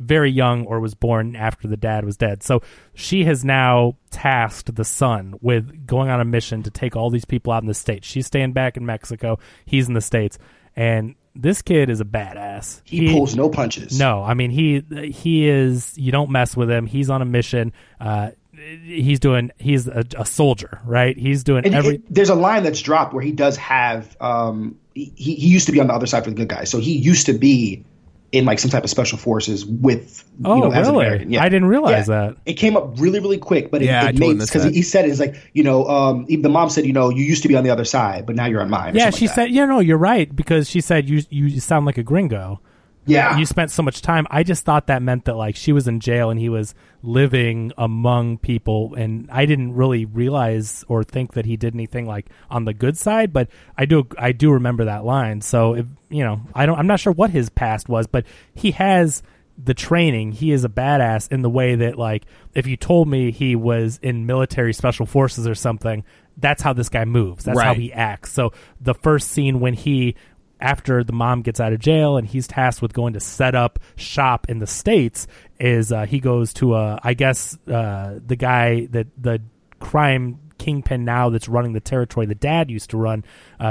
very young or was born after the dad was dead. So she has now tasked the son with going on a mission to take all these people out in the States. She's staying back in Mexico. He's in the States. And this kid is a badass. He pulls no punches. No, I mean, he is, you don't mess with him. He's on a mission. He's a soldier, right? He's doing there's a line that's dropped where he does have, he used to be on the other side for the good guys. So he used to be in like some type of special forces with, as an American. Yeah. I didn't realize that. It came up really, really quick, but it made, because he said it's like, you know, even the mom said, you know, you used to be on the other side, but now you're on mine. Yeah, she said, yeah, no, you're right, because she said you sound like a gringo. Yeah. You spent so much time. I just thought that meant that like she was in jail and he was living among people, and I didn't really realize or think that he did anything like on the good side, but I do remember that line. So if, you know, I'm not sure what his past was, but he has the training. He is a badass in the way that like if you told me he was in military special forces or something, that's how this guy moves. That's right. How he acts. So the first scene when he after the mom gets out of jail and he's tasked with going to set up shop in the States is he goes to the guy that the crime kingpin now that's running the territory the dad used to run.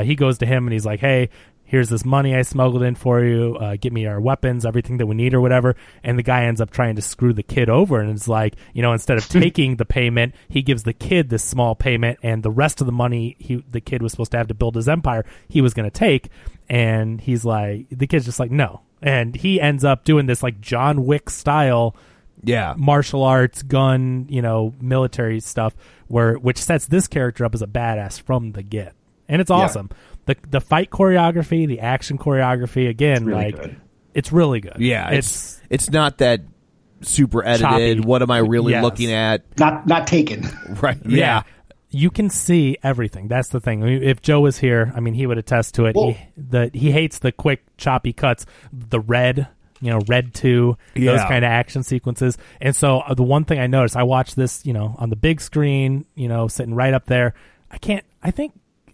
He goes to him and he's like, hey, here's this money I smuggled in for you. Get me our weapons, everything that we need or whatever. And the guy ends up trying to screw the kid over. And it's like, you know, instead of taking the payment, he gives the kid this small payment. And the rest of the money the kid was supposed to have to build his empire, he was going to take. And he's like, the kid's just like, no. And he ends up doing this like John Wick style martial arts gun, you know, military stuff, which sets this character up as a badass from the get. And it's awesome. Yeah. The fight choreography, the action choreography, again, it's really good. Yeah, it's not that super edited. Choppy. What am I really looking at? Not taken. Right. Yeah. You can see everything. That's the thing. I mean, if Joe was here, I mean, he would attest to it. He hates the quick choppy cuts. The red. You know, Red 2, those kind of action sequences. And so the one thing I noticed, I watched this, you know, on the big screen, you know, sitting right up there. I can't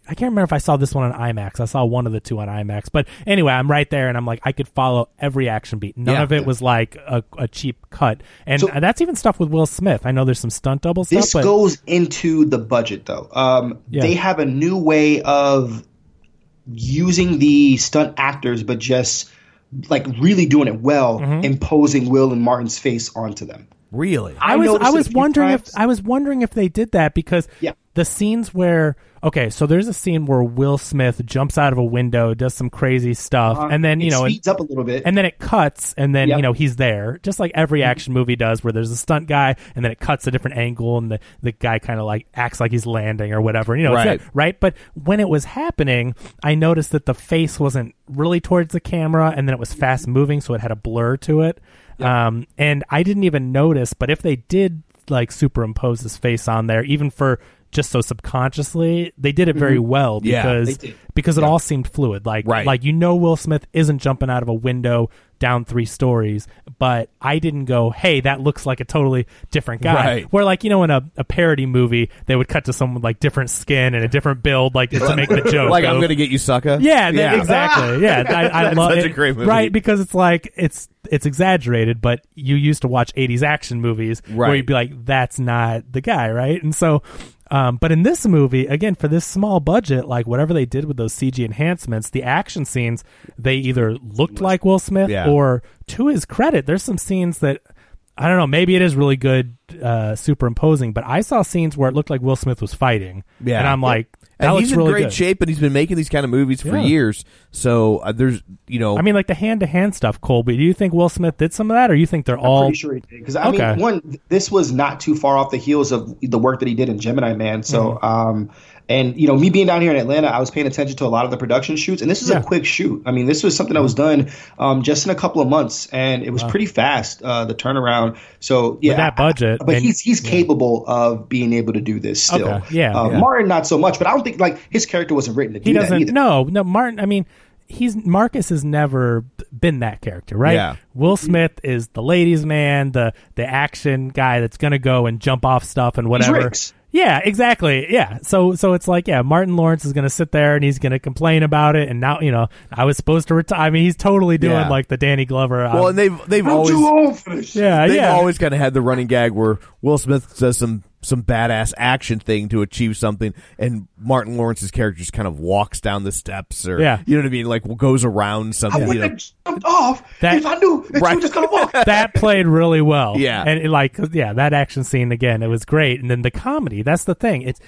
remember if I saw this one on IMAX. I saw one of the two on IMAX. But anyway, I'm right there, and I'm like, I could follow every action beat. None of it was like a cheap cut. And so, that's even stuff with Will Smith. I know there's some stunt double stuff. This goes into the budget, though. They have a new way of using the stunt actors, but just like really doing it well, imposing Will and Martin's face onto them. Really? I was wondering if they did that because the scenes where so there's a scene where Will Smith jumps out of a window, does some crazy stuff, and then speeds up a little bit, and then it cuts, and then he's there, just like every action movie does, where there's a stunt guy, and then it cuts a different angle, and the guy kind of like acts like he's landing or whatever, right? But when it was happening, I noticed that the face wasn't really towards the camera, and then it was fast moving, so it had a blur to it, and I didn't even notice. But if they did like superimpose his face on there, even for just so subconsciously, they did it very well because it all seemed fluid. Like, Will Smith isn't jumping out of a window down 3 stories, but I didn't go, hey, that looks like a totally different guy. Right. Where like, you know, in a parody movie, they would cut to someone with like different skin and a different build, like to make the joke. Like, I'm going to get you, sucker. Yeah, exactly. Yeah. I love it. That's such a great movie. Right. Because it's like, it's exaggerated, but you used to watch 80s action movies where you'd be like, that's not the guy. Right. And so, but in this movie, again, for this small budget, like whatever they did with those CG enhancements, the action scenes, they either looked like Will Smith or, to his credit, there's some scenes that, I don't know, maybe it is really good superimposing, but I saw scenes where it looked like Will Smith was fighting. Yeah. And I'm like, and he's in really great shape, and he's been making these kind of movies for years. So there's, you know, I mean, like the hand-to-hand stuff, Colby. Do you think Will Smith did some of that, or you think they're I'm pretty sure he did, because I mean, one, this was not too far off the heels of the work that he did in Gemini Man. So, and you know, me being down here in Atlanta, I was paying attention to a lot of the production shoots, and this is a quick shoot. I mean, this was something that was done just in a couple of months, and it was pretty fast the turnaround. So with that budget, but he's capable of being able to do this still. Okay. Yeah, Martin not so much, but I don't think like his character wasn't written to do that either. No, Martin. I mean, Marcus has never been that character, right? Yeah. Will Smith is the ladies' man, the action guy that's gonna go and jump off stuff and whatever. He's Riggs. Yeah, exactly. Yeah. So it's like, Martin Lawrence is going to sit there and he's going to complain about it. And now, you know, I was supposed to retire. I mean, he's totally doing like the Danny Glover. Well, and they've always, too old for this. They've always kind of had the running gag where Will Smith does some badass action thing to achieve something, and Martin Lawrence's character just kind of walks down the steps, or you know what I mean, like goes around something. I wouldn't have jumped off if I knew that you were just gonna walk. That played really well, and it, like that action scene again, it was great. And then the comedy, that's the thing. It's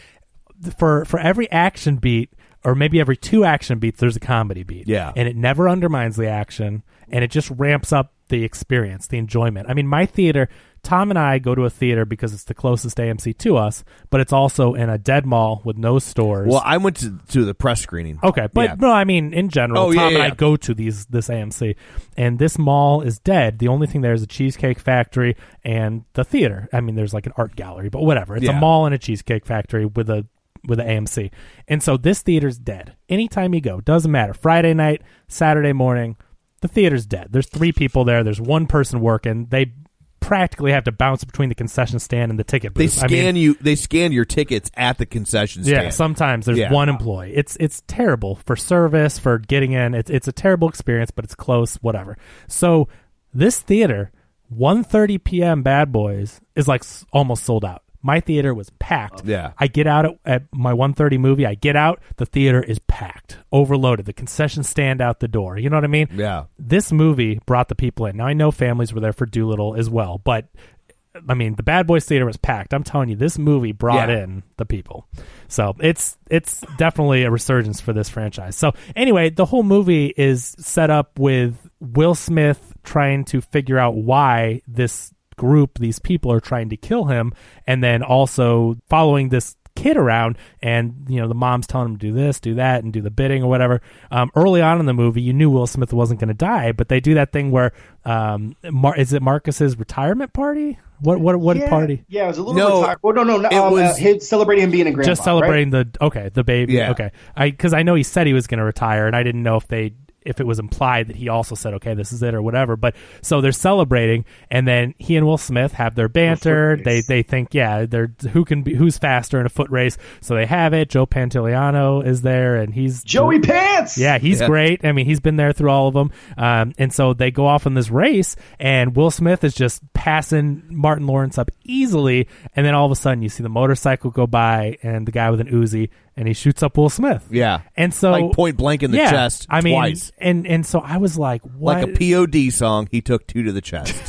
for every action beat, or maybe every 2 action beats, there's a comedy beat, and it never undermines the action, and it just ramps up the experience, the enjoyment. I mean, my theater. Tom and I go to a theater because it's the closest AMC to us, but it's also in a dead mall with no stores. Well, I went to the press screening. Okay, but yeah. No, I mean, in general, Tom and I go to this AMC, and this mall is dead. The only thing there is a Cheesecake Factory and the theater. I mean, there's like an art gallery, but whatever. It's a mall and a Cheesecake Factory with an AMC. And so this theater's dead. Anytime you go, doesn't matter. Friday night, Saturday morning, the theater's dead. There's three people there. There's one person working. They practically have to bounce between the concession stand and the ticket booth. They scan your tickets at the concession stand. Yeah, sometimes there's one employee. It's terrible for service, for getting in. It's a terrible experience, but it's close, whatever. So this theater, 1:30 p.m. Bad Boys is like almost sold out. My theater was packed. Yeah. I get out at my 1:30 movie. I get out. The theater is packed, overloaded. The concession stand out the door. You know what I mean? Yeah. This movie brought the people in. Now, I know families were there for Doolittle as well, but, I mean, the Bad Boys theater was packed. I'm telling you, this movie brought in the people. So it's definitely a resurgence for this franchise. So, anyway, the whole movie is set up with Will Smith trying to figure out why this group, these people, are trying to kill him, and then also following this kid around, and you know, the mom's telling him do this, do that, and do the bidding or whatever. Early on in the movie, you knew Will Smith wasn't going to die, but they do that thing where is it Marcus's retirement party? What party? Yeah, it was a little retirement. Well, no. It was celebrating him being a grandpa. Just celebrating the baby. Yeah. Okay, because I know he said he was going to retire, and I didn't know if it was implied that he also said, okay, this is it or whatever. But so they're celebrating, and then he and Will Smith have their banter. They think, they're who's faster in a foot race. So they have it. Joe Pantoliano is there, and he's Joey Pants. Yeah. He's great. I mean, he's been there through all of them. And so they go off in this race, and Will Smith is just passing Martin Lawrence up easily. And then all of a sudden you see the motorcycle go by and the guy with an Uzi, and he shoots up Will Smith. Yeah. And so, like, point blank in the chest twice. And so I was like, what? Like a POD song, he took two to the chest.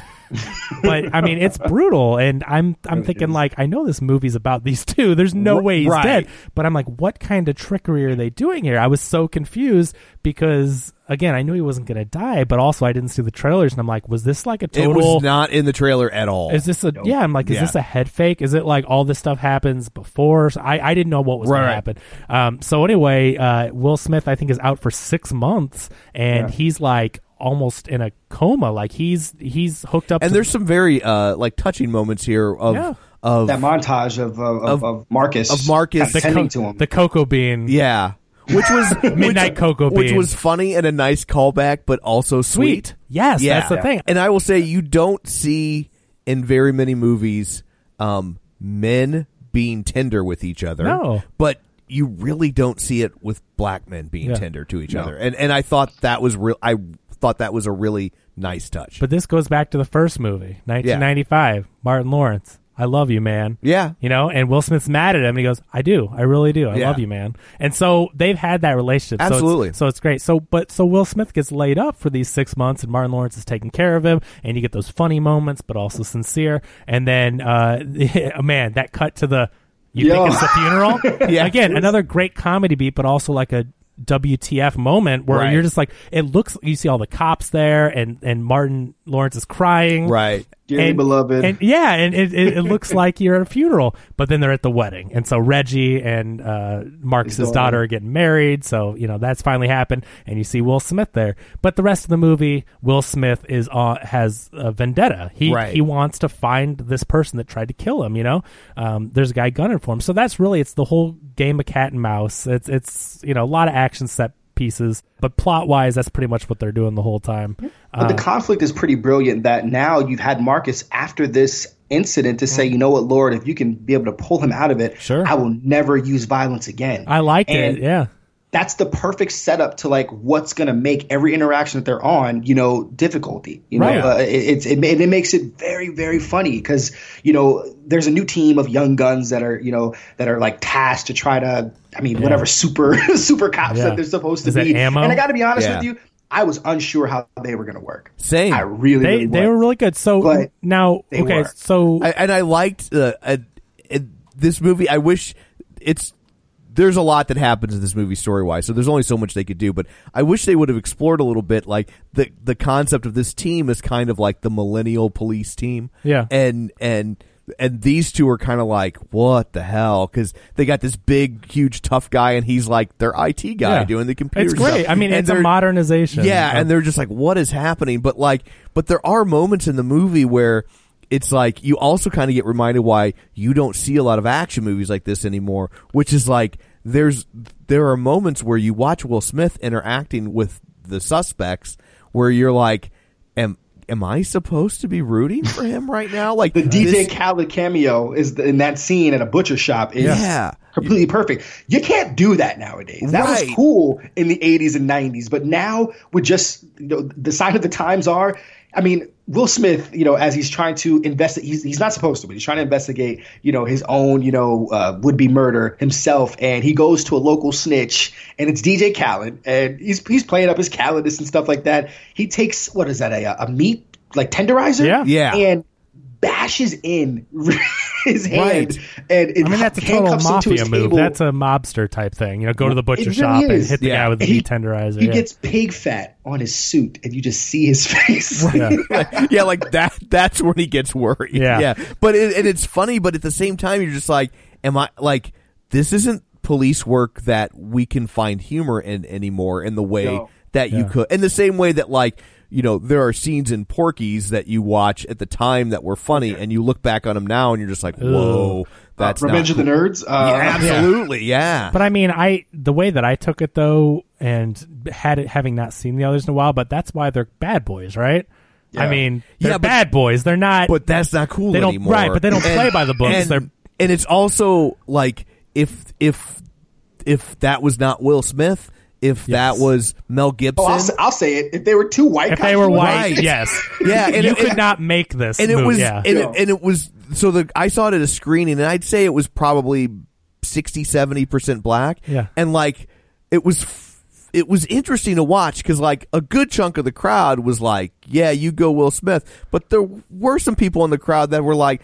But I mean, it's brutal, and I'm thinking, like, I know this movie's about these two. There's no way he's dead. But I'm like, what kind of trickery are they doing here? I was so confused because, again, I knew he wasn't going to die, but also I didn't see the trailers, and I'm like, was this like a total? It was not in the trailer at all. Is this nope. Yeah? I'm like, is this a head fake? Is it like all this stuff happens before? So I didn't know what was going to happen. So anyway, Will Smith, I think, is out for 6 months, and he's like almost in a coma, like he's hooked up. And there's some very like touching moments here of that montage of Marcus attending to him, the cocoa bean, which was midnight cocoa bean, which was funny and a nice callback, but also sweet. Yes, that's the thing. And I will say, you don't see in very many movies men being tender with each other. No, but you really don't see it with black men being tender to each other. And I thought that was real. I thought that was a really nice touch. But this goes back to the first movie, 1995, Martin Lawrence. I love you, man. Yeah. You know, and Will Smith's mad at him, and he goes, I do. I really do. I love you, man. And so they've had that relationship. Absolutely. So it's great. So Will Smith gets laid up for these 6 months, and Martin Lawrence is taking care of him, and you get those funny moments, but also sincere. And then, man, that cut to the, you think it's the funeral? Again, another great comedy beat, but also like a WTF moment where you're just like, it looks, you see all the cops there, and Martin Lawrence is crying, dearly beloved, and it looks like you're at a funeral, but then they're at the wedding, and so Reggie and Marcus's daughter are getting married, so you know that's finally happened, and you see Will Smith there. But the rest of the movie, Will Smith is has a vendetta. He wants to find this person that tried to kill him. You know, there's a guy gunning for him, so that's really, it's the whole game of cat and mouse. It's you know, a lot of action set pieces, but plot wise that's pretty much what they're doing the whole time. But the conflict is pretty brilliant, that now you've had Marcus after this incident to say, you know what, Lord, if you can be able to pull him out of it, I will never use violence again. I liked it. Yeah, that's the perfect setup to like what's going to make every interaction that they're on, you know, difficulty. You know, it makes it very, very funny because, you know, there's a new team of young guns that are, you know, that are like tasked to try to, I mean, whatever super cops that they're supposed to be. Ammo? And I got to be honest with you, I was unsure how they were going to work. Same. I really, they were really good. So but now, okay, were. So I liked this movie. I wish it's there's a lot that happens in this movie story-wise, so there's only so much they could do. But I wish they would have explored a little bit, like, the concept of this team is kind of like the millennial police team. Yeah. And these two are kind of like, what the hell? Because they got this big, huge, tough guy, and he's like their IT guy doing the computer stuff. It's great. Stuff. I mean, and it's a modernization. Yeah, and they're just like, what is happening? But but there are moments in the movie where it's like you also kind of get reminded why you don't see a lot of action movies like this anymore, which is like there are moments where you watch Will Smith interacting with the suspects where you're like, am I supposed to be rooting for him right now? Like the DJ Khaled cameo is in that scene at a butcher shop is completely perfect. You can't do that nowadays. That was cool in the 80s and 90s, but now we're just the sign of the times are. I mean, Will Smith, as he's trying to investigate, he's not supposed to, but he's trying to investigate, his own, would-be murder himself, and he goes to a local snitch, and it's DJ Khaled, and he's playing up his Khaledness and stuff like that. He takes a meat tenderizer, and bashes in his hand, and it that's a total mafia move. Table. That's a mobster type thing, Go to the butcher shop and hit the guy with the meat tenderizer. He gets pig fat on his suit, and you just see his face. That's when he gets worried. But it's funny, but at the same time, you're just like, am I like, this isn't police work that we can find humor in anymore in the way that you could, in the same way that there are scenes in Porky's that you watch at the time that were funny, and you look back on them now, and you're just like, whoa. That's Revenge of the Nerds. Absolutely, yeah. But I mean, the way that I took it though, and having not seen the others in a while, but that's why they're bad boys, right? Yeah. I mean, they're bad boys. They're not. But that's not cool anymore, right? But they don't play by the books. And it's also like if that was not Will Smith. If that was Mel Gibson, I'll say it. If they were two white, if they were white, yes, yeah, and you could not make this. And move, it was, and it was. So I saw it at a screening, and I'd say it was probably 60-70% black. Yeah, and it was. It was interesting to watch because, a good chunk of the crowd was like, "Yeah, you go, Will Smith," but there were some people in the crowd that were like,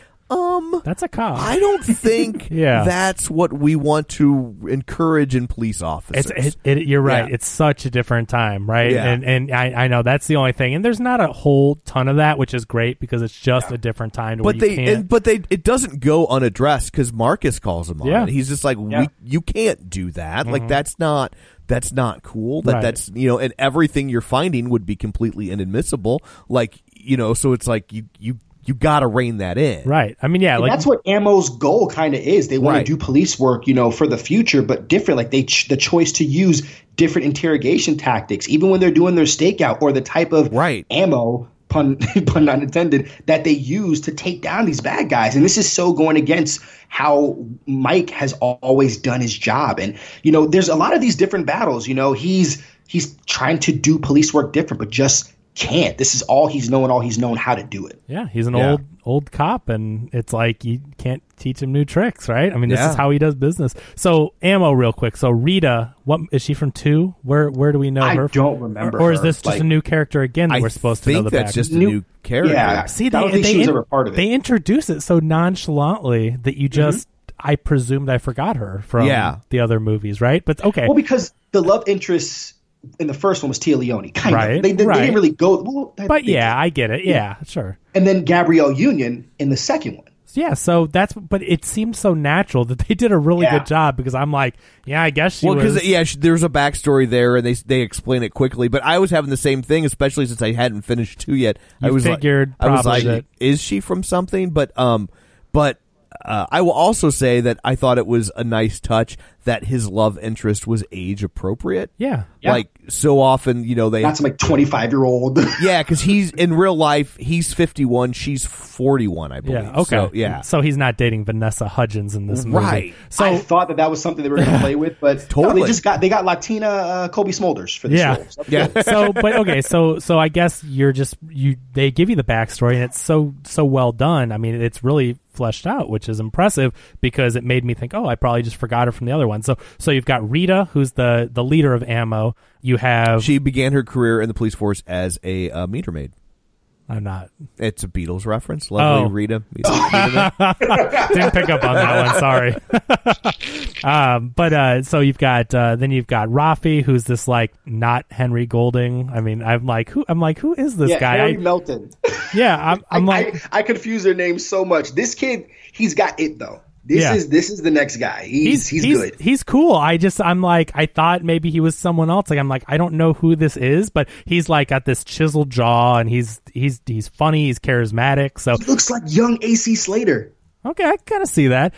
that's a cop. I don't think that's what we want to encourage in police officers. You're right. Yeah. It's such a different time, right? Yeah. And I know that's the only thing. And there's not a whole ton of that, which is great because it's just a different time. To it doesn't go unaddressed because Marcus calls him on. Yeah. He's just like, you can't do that. Mm-hmm. That's not cool. That's and everything you're finding would be completely inadmissible. So it's like you got to rein that in. Right. I mean, that's what AMO's goal kind of is. They want to do police work, for the future, but different. Like the choice to use different interrogation tactics, even when they're doing their stakeout, or the type of ammo, pun not intended, that they use to take down these bad guys. And this is so going against how Mike has always done his job. And, there's a lot of these different battles. He's trying to do police work different, but just can't. This is all he's known, how to do it. Yeah, he's an old cop, and it's like you can't teach him new tricks, right? I mean, this is how he does business. So, AMO real quick. So, Rita, what is she from 2? Where do we know her from? I don't remember. Or is this just a new character again that we're supposed to know the background? I think that's just a new character. Yeah. See, I don't think she was ever part of it. They introduce it so nonchalantly that you just I presumed I forgot her from the other movies, right? But okay. Well, because the love interests and the first one was Tia Leone, kind of. They didn't really go. Well, I get it. Yeah, sure. And then Gabrielle Union in the second one. Yeah, so but it seemed so natural that they did a really good job because I'm like, I guess she was. Well, because, there's a backstory there, and they explain it quickly. But I was having the same thing, especially since I hadn't finished 2 yet. I was like, is she from something? But, I will also say that I thought it was a nice touch that his love interest was age appropriate. Yeah. Like so often, they. That's like 25-year-old. Yeah, because he's in real life, he's 51, she's 41, I believe. Yeah. Okay. So he's not dating Vanessa Hudgens in this movie. Right. So I thought that was something they were going to play with, but totally. No, they got Latina Colby Smulders for this role. So cool. So I guess you're just they give you the backstory, and it's so well done. I mean, it's really fleshed out, which is impressive because it made me think, I probably just forgot her from the other one. So you've got Rita, who's the leader of AMO. She began her career in the police force as a meter maid. I'm not. It's a Beatles reference. Lovely. Rita. Didn't pick up on that one. Sorry. So you've got then you've got Rafi, who's this like not Henry Golding. I mean, I'm like, who is this guy? Harry Melton. Yeah, I confuse their names so much. This kid, he's got it though. This is the next guy. He's good. He's cool. I thought maybe he was someone else. I don't know who this is, but he's like got this chiseled jaw and he's funny. He's charismatic. So he looks like young AC Slater. Okay, I kind of see that.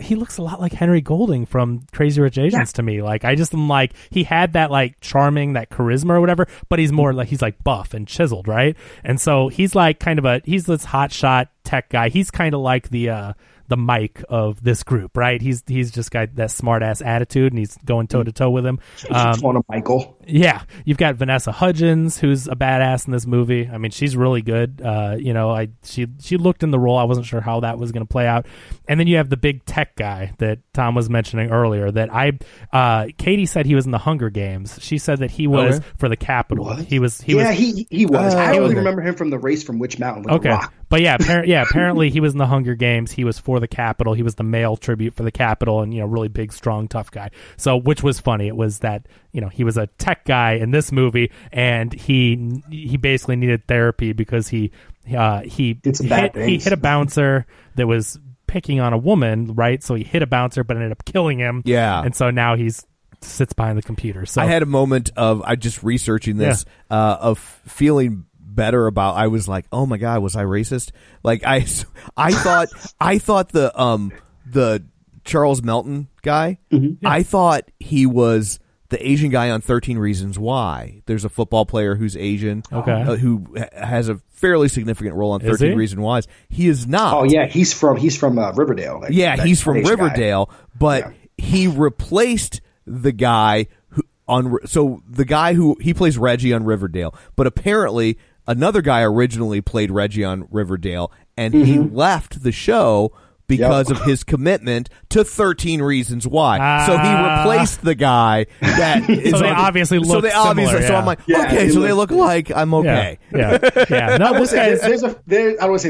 He looks a lot like Henry Golding from Crazy Rich Asians to me. I just am like, he had that like charming, that charisma or whatever, but he's more like, he's like buff and chiseled, right? And so he's like kind of he's this hotshot tech guy. He's kind of like the Mike of this group, right? He's just got that smart ass attitude and he's going toe to toe with him. Michael. Yeah. You've got Vanessa Hudgens, who's a badass in this movie. I mean, she's really good. She looked in the role. I wasn't sure how that was going to play out. And then you have the big tech guy that Tom was mentioning earlier that Katie said he was in the Hunger Games. She said that he was for the Capitol. What? He was. I only remember him from The Race from Witch Mountain with the Rock. But apparently he was in the Hunger Games. He was for the Capitol. He was the male tribute for the Capitol, and really big, strong, tough guy. So, which was funny. It was that he was a tech guy in this movie, and he basically needed therapy because he hit a bouncer that was picking on a woman, right? So he hit a bouncer, but ended up killing him. Yeah, and so now he sits behind the computer. So I had a moment of just researching this of feeling better about. I was like, oh my god, was I racist? Like I thought the Charles Melton guy, I thought he was the Asian guy on 13 Reasons Why. There's a football player who's Asian, who has a fairly significant role on 13 Reasons Why. He is not. Oh yeah, he's from Riverdale. He's from Asian Riverdale guy. But he replaced the guy who plays Reggie on Riverdale, but apparently another guy originally played Reggie on Riverdale, and he left the show because of his commitment to 13 Reasons Why. So he replaced the guy that is... So they obviously look similar. So I'm like, they look alike. I'm okay. Yeah. No, I don't want to say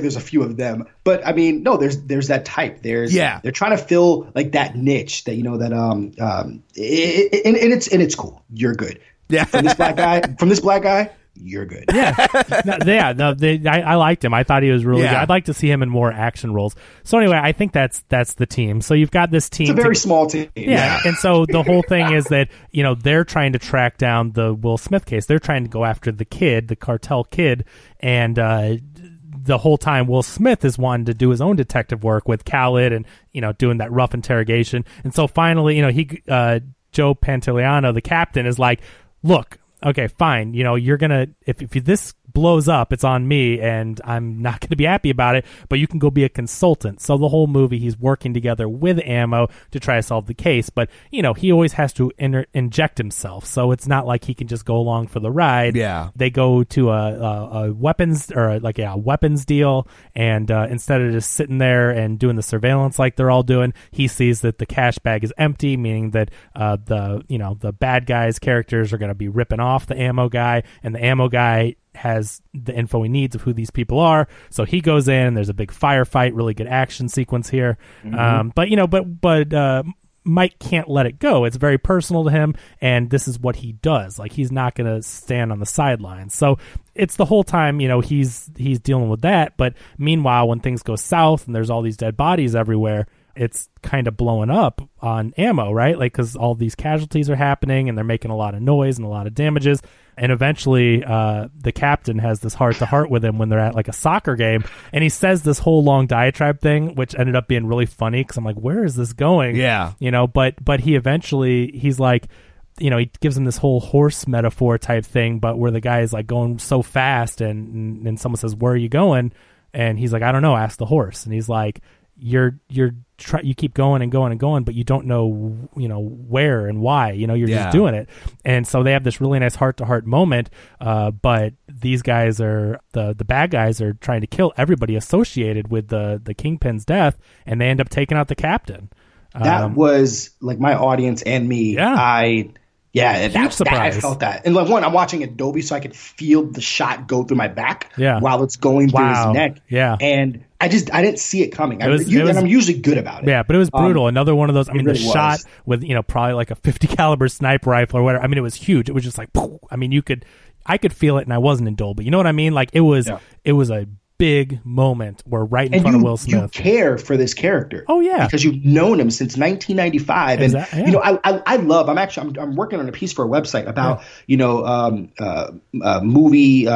there's a few of them, but I mean, no, there's that type. They're trying to fill like that niche that, it's cool. You're good. Yeah. From this black guy, you're good. I liked him. I thought he was really good. I'd like to see him in more action roles. So anyway, I think that's the team. So you've got this team. It's a very small team. Yeah. And so the whole thing is that, they're trying to track down the Will Smith case. They're trying to go after the kid, the cartel kid, and the whole time Will Smith is wanting to do his own detective work with Khaled and, doing that rough interrogation. And so finally, Joe Pantoliano, the captain, is like, look, okay, fine. You're going to, if this blows up, it's on me and I'm not going to be happy about it, but you can go be a consultant. So the whole movie, he's working together with Ammo to try to solve the case, but he always has to inject himself. So it's not like he can just go along for the ride. Yeah. They go to a weapons a weapons deal. And instead of just sitting there and doing the surveillance, like they're all doing, he sees that the cash bag is empty, meaning that the bad guy's characters are going to be ripping off the Ammo guy, and the Ammo guy has the info he needs of who these people are. So he goes in, there's a big firefight, really good action sequence here. But Mike can't let it go. It's very personal to him, and this is what he does. Like, he's not going to stand on the sidelines. So it's the whole time, he's dealing with that. But meanwhile, when things go south and there's all these dead bodies everywhere, it's kind of blowing up on Ammo, right? Like, because all these casualties are happening and they're making a lot of noise and a lot of damages. And eventually the captain has this heart-to-heart with him when they're at like a soccer game. And he says this whole long diatribe thing, which ended up being really funny because I'm like, where is this going? Yeah. But he eventually, he's like, he gives him this whole horse metaphor type thing, but where the guy is like going so fast and someone says, where are you going? And he's like, I don't know, ask the horse. And he's like, you keep going and going and going, but you don't know, where and why, you're just doing it. And so they have this really nice heart to heart moment. But these guys are the bad guys are trying to kill everybody associated with the Kingpin's death. And they end up taking out the captain. That was like my audience and me. Yeah. Yeah, I felt that. And like I'm watching Adobe, so I could feel the shot go through my back while it's going through his neck. Yeah. And I didn't see it coming. And I'm usually good about it. Yeah, but it was brutal. Another one of those. I mean, really the shot with probably like a 50 caliber sniper rifle or whatever. I mean, it was huge. It was just like, poof. I mean, I could feel it, and I wasn't in Dolby. You know what I mean? Like it was a big moment where in front of Will Smith. You care for this character. Oh yeah, because you've known him since 1995, exactly. And I'm working on a piece for a website about movie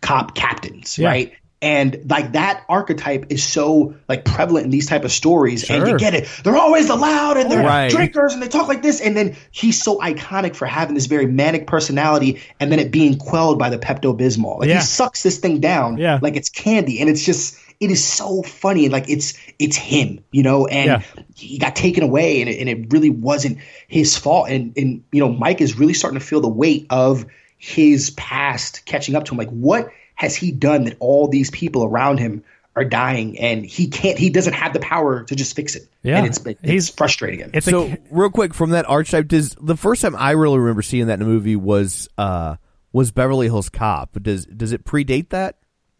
cop captains, right? And like that archetype is so like prevalent in these type of stories, and you get it. They're always loud and they're drinkers and they talk like this. And then he's so iconic for having this very manic personality, and then it being quelled by the Pepto-Bismol. Like he sucks this thing down like it's candy, and it's just. It is so funny, and like it's him, and he got taken away, and it really wasn't his fault. And Mike is really starting to feel the weight of his past catching up to him. Like what has he done that all these people around him are dying, and he doesn't have the power to just fix it. Yeah. And it's frustrating him. So real quick from that archetype, the first time I really remember seeing that in a movie was Beverly Hills Cop. Does it predate that?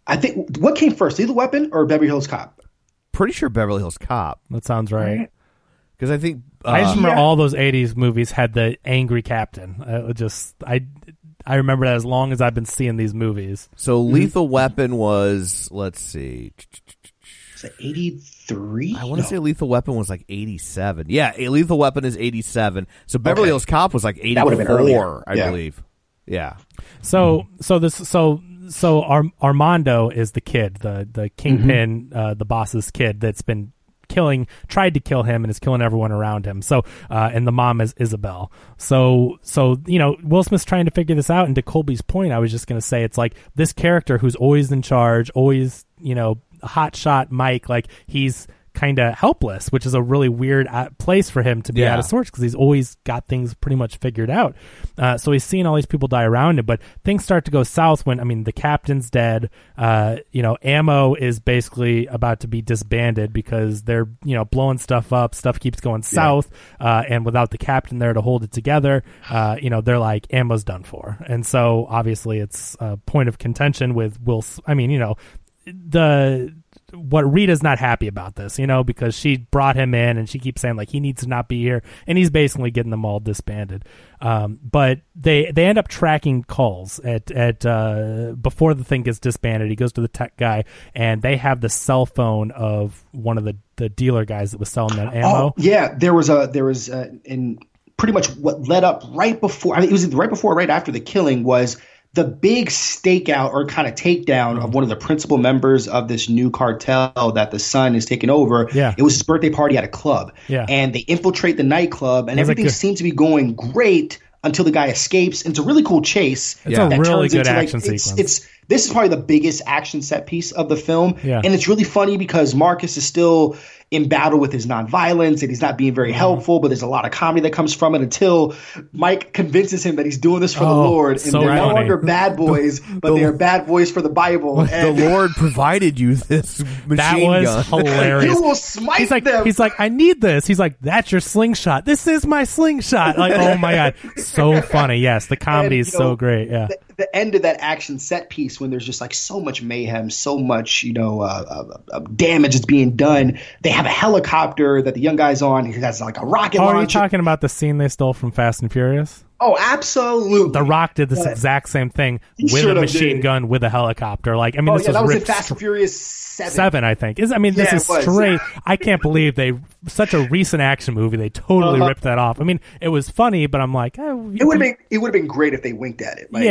I think what came first, either Weapon or Beverly Hills Cop? Pretty sure Beverly Hills Cop. That sounds right. Because I think I just remember all those 80s movies had the angry captain. I remember that as long as I've been seeing these movies. So Lethal Weapon was, let's see. Is it 83? I want to say Lethal Weapon was like 87. Yeah, Lethal Weapon is 87. So Beverly Hills Cop was like 84, I believe. Yeah. So Armando is the kid, the kingpin, the boss's kid that's been tried to kill him, and is killing everyone around him. So, and the mom is Isabel. So Will Smith's trying to figure this out. And to Colby's point, I was just going to say, it's like this character who's always in charge, always, hotshot Mike, like he's kind of helpless, which is a really weird place for him to be out of sorts, because he's always got things pretty much figured out. So he's seeing all these people die around him, but things start to go south when, the captain's dead. Ammo is basically about to be disbanded because they're, blowing stuff up. Stuff keeps going south, and without the captain there to hold it together, they're like, ammo's done for. And so obviously it's a point of contention with Will. What Rita's not happy about this, because she brought him in, and she keeps saying like he needs to not be here, and he's basically getting them all disbanded. But they end up tracking calls at before the thing gets disbanded. He goes to the tech guy, and they have the cell phone of one of the dealer guys that was selling that ammo. Oh, yeah, there was in pretty much what led up right before. I mean, it was right before, right after the killing was. The big stakeout or kind of takedown of one of the principal members of this new cartel that the son is taking over. Yeah. It was his birthday party at a club. Yeah. And they infiltrate the nightclub, and everything seems to be going great until the guy escapes. And it's a really cool chase. It's a really good action sequence. This is probably the biggest action set piece of the film. Yeah. And it's really funny because Marcus is still in battle with his nonviolence, and he's not being very helpful, but there's a lot of comedy that comes from it until Mike convinces him that he's doing this for the Lord. And they're no longer bad boys, but they are bad boys for the Bible. And the Lord provided you this machine gun. Hilarious. You will smite them. He's like, I need this. He's like, that's your slingshot. This is my slingshot. Like, oh my God. So funny. Yes. The comedy is so great. Yeah. The end of that action set piece, when there's just like so much mayhem, so much damage is being done. They have a helicopter that the young guy's on. He has like a rocket launcher. Are you talking about the scene they stole from Fast and Furious? Oh, absolutely. The Rock did this exact same thing with a machine gun, with a helicopter. Like, I mean, this was in Fast and Furious 7, I think. This is straight. I can't believe such a recent action movie, they totally ripped that off. I mean, it was funny, but I'm like, it would have been great if they winked at it. Like,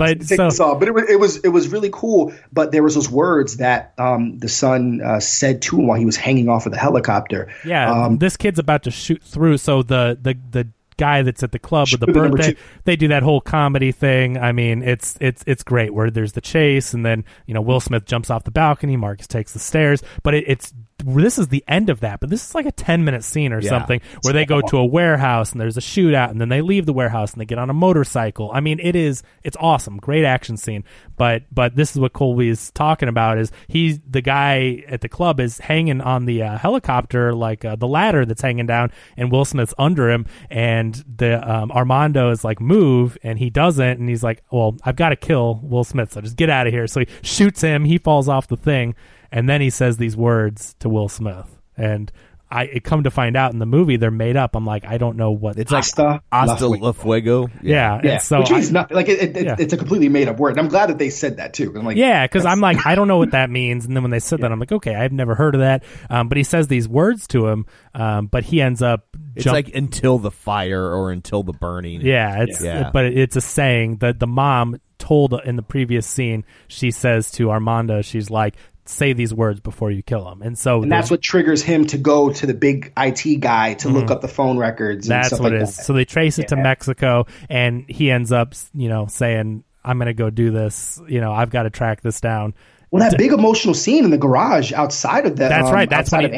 but it was really cool. But there was those words that the son said to him while he was hanging off of the helicopter. Yeah, this kid's about to shoot through. So the guy that's at the club with the birthday, they do that whole comedy thing. I mean, it's great where there's the chase, and then Will Smith jumps off the balcony, Marcus takes the stairs, but it's this is the end of that, but this is like a 10-minute scene or something where they go to a warehouse and there's a shootout, and then they leave the warehouse and they get on a motorcycle. I mean, it's awesome, great action scene. But this is what Colby is talking about: is the guy at the club is hanging on the helicopter, like the ladder that's hanging down, and Will Smith's under him, and the Armando is like, move, and he doesn't, and he's like, well, I've got to kill Will Smith, so just get out of here. So he shoots him, he falls off the thing. And then he says these words to Will Smith, and I come to find out in the movie they're made up. I'm like, I don't know what it's like. Hasta la fuego. Yeah. So which means not like it's a completely made up word. And I'm glad that they said that too. I'm like, because I'm like, I don't know what that means. And then when they said that, I'm like, okay, I've never heard of that. But he says these words to him, but he ends up. It's like until the fire or until the burning. But it's a saying that the mom told in the previous scene. She says to Armando, she's like, say these words before you kill him. And that's what triggers him to go to the big IT guy to look up the phone records. And that's stuff what like it is. That. So they trace it to Mexico, and he ends up, saying, I'm going to go do this. I've got to track this down. Well, that big emotional scene in the garage outside of that. That's right. That's when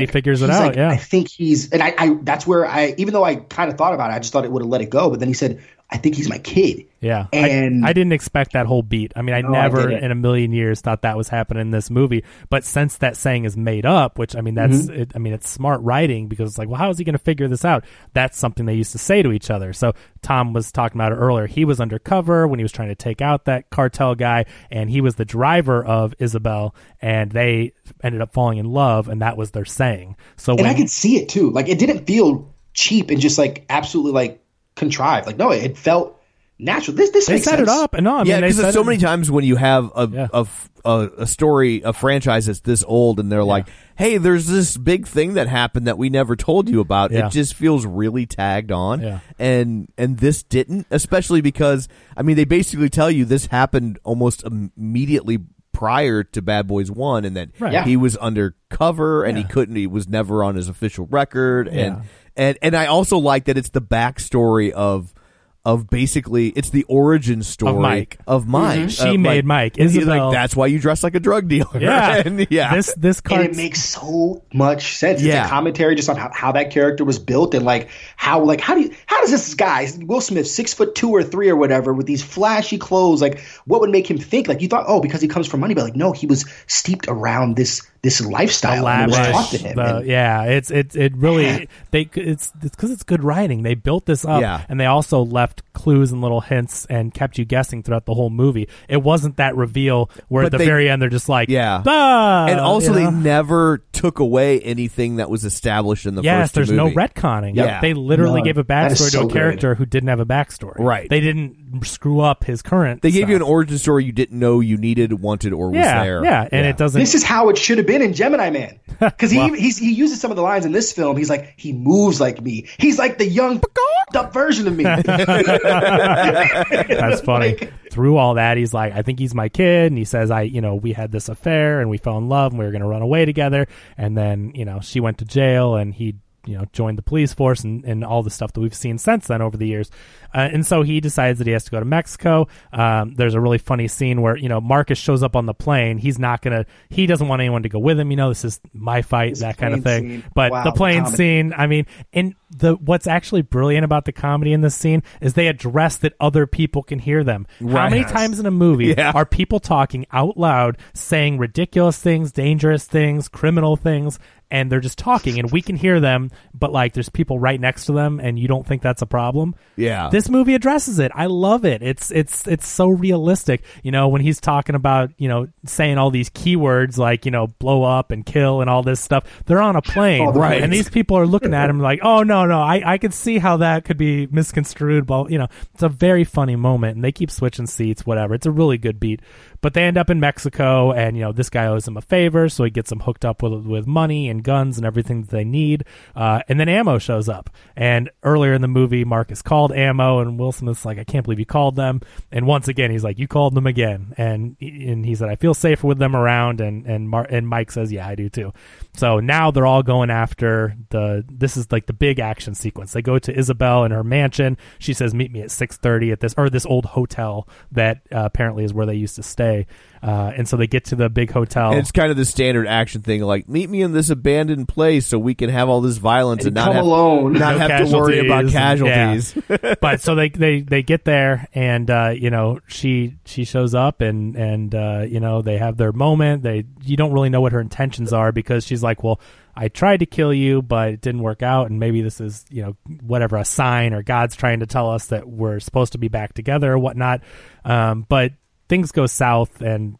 he figures it out. I think even though I kind of thought about it, I just thought it would have let it go. But then he said, I think he's my kid. Yeah. And I didn't expect that whole beat. I mean, I never in a million years thought that was happening in this movie. But since that saying is made up, which I mean, it's smart writing, because it's like, well, how is he going to figure this out? That's something they used to say to each other. So Tom was talking about it earlier. He was undercover when he was trying to take out that cartel guy, and he was the driver of Isabel, and they ended up falling in love, and that was their saying. I could see it too. Like, it didn't feel cheap and just like absolutely like contrived. Like, no, it felt natural. This they set sense. It up, and no, I mean, yeah, because so many times when you have a story, a franchise that's this old, and they're like, "Hey, there's this big thing that happened that we never told you about." Yeah. It just feels really tagged on, and this didn't, especially because I mean, they basically tell you this happened almost immediately prior to Bad Boys 1, and that he was undercover and he was never on his official record, and I also like that it's the backstory of basically it's the origin story of Mike. She made Mike. Isabel. Like, that's why you dress like a drug dealer. Yeah, This card, and it makes so much sense. Yeah. It's a commentary just on how that character was built, and like how does this guy Will Smith, 6'2" or 6'3" or whatever, with these flashy clothes, like what would make him think like you thought? Oh, because he comes from money, but like no, he was steeped around this lifestyle was taught to him. It's because it's good writing. They built this up, and they also left clues and little hints and kept you guessing throughout the whole movie. It wasn't that reveal where at the very end they're just like, bah! And also they never took away anything that was established in the first movie. Yes, there's no retconning. Yeah. They literally gave a backstory to a character who didn't have a backstory. Right. They didn't screw up his current. They gave you an origin story you didn't know you needed, wanted, or was there. Yeah, and it doesn't. This is how it should have been in Gemini Man, because he uses some of the lines in this film. He's like, he moves like me. He's like the young up version of me. That's funny. Like, through all that, he's like, I think he's my kid, and he says, we had this affair and we fell in love and we were going to run away together, and then she went to jail and he joined the police force and all the stuff that we've seen since then over the years. And so he decides that he has to go to Mexico. There's a really funny scene where, Marcus shows up on the plane. He's not going to, he doesn't want anyone to go with him. This is my fight, that kind of thing. Scene. But the plane scene, I mean, and what's actually brilliant about the comedy in this scene is they address that other people can hear them. Right. How many times in a movie are people talking out loud, saying ridiculous things, dangerous things, criminal things, and they're just talking and we can hear them, but like there's people right next to them and you don't think that's a problem? Yeah. This movie addresses it. I love it. It's so realistic. When he's talking about, saying all these keywords like, blow up and kill and all this stuff, they're on a plane. Right. And these people are looking at him like, oh no, I can see how that could be misconstrued. Well, it's a very funny moment, and they keep switching seats, whatever. It's a really good beat. But they end up in Mexico, and this guy owes him a favor, so he gets them hooked up with money and guns and everything that they need. And then Ammo shows up. And earlier in the movie, Marcus called Ammo, and Will Smith's like, I can't believe you called them. And once again, he's like, you called them again. And he said, I feel safer with them around. And Mike says, yeah, I do too. So now they're all going after this is like the big action sequence. They go to Isabel in her mansion. She says, meet me at 6:30 at this old hotel that apparently is where they used to stay. away. And so they get to the big hotel. And it's kind of the standard action thing, like, meet me in this abandoned place so we can have all this violence and not, have to worry about casualties. Yeah. But so they get there, and you know, she shows up, and you know, they have their moment. You don't really know what her intentions are, because she's like, well, I tried to kill you, but it didn't work out, and maybe this is, you know, whatever, a sign, or God's trying to tell us that we're supposed to be back together or whatnot. But things go south, and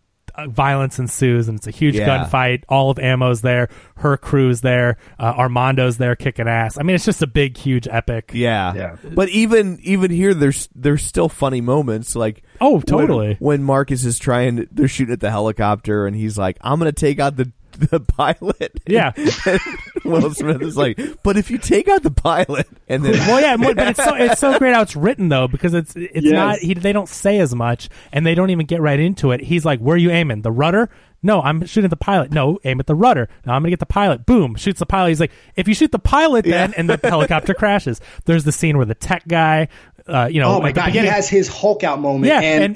violence ensues, and it's a huge gunfight. All of Ammo's there, her crew's there, Armando's there kicking ass. I mean, it's just a big, huge epic. Yeah. But even here, there's still funny moments, like, oh, totally, when Marcus is they're shooting at the helicopter, and he's like, I'm gonna take out the pilot. Yeah. And Will Smith is like, but if you take out the pilot, and then but it's so great how it's written, though, because it's not, they don't say as much, and they don't even get right into it. He's like, where are you aiming? The rudder? No, I'm shooting at the pilot. No, aim at the rudder. No, I'm gonna get the pilot. Boom, shoots the pilot. He's like, if you shoot the pilot, then and the helicopter crashes. There's the scene where the tech guy, you know, oh my God, he has his Hulk out moment.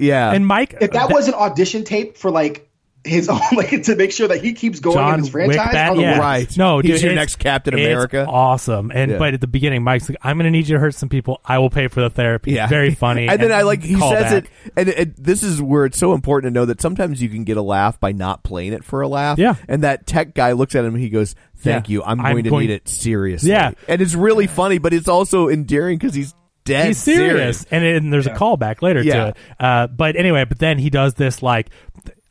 Yeah, and Mike, if that was an audition tape for, like, his own, like, to make sure that he keeps going John in his franchise. Wick, right? No, dude, he's your next Captain America. Awesome. And but at the beginning, Mike's like, "I'm going to need you to hurt some people. I will pay for the therapy." Yeah. Very funny. And then I like he says back. It, and this is where it's so important to know that sometimes you can get a laugh by not playing it for a laugh. Yeah. And that tech guy looks at him and he goes, "Thank you. I'm going to need it seriously." Yeah. And it's really funny, but it's also endearing because he's. He's serious, and there's a callback later to it. But anyway, but then he does this, like,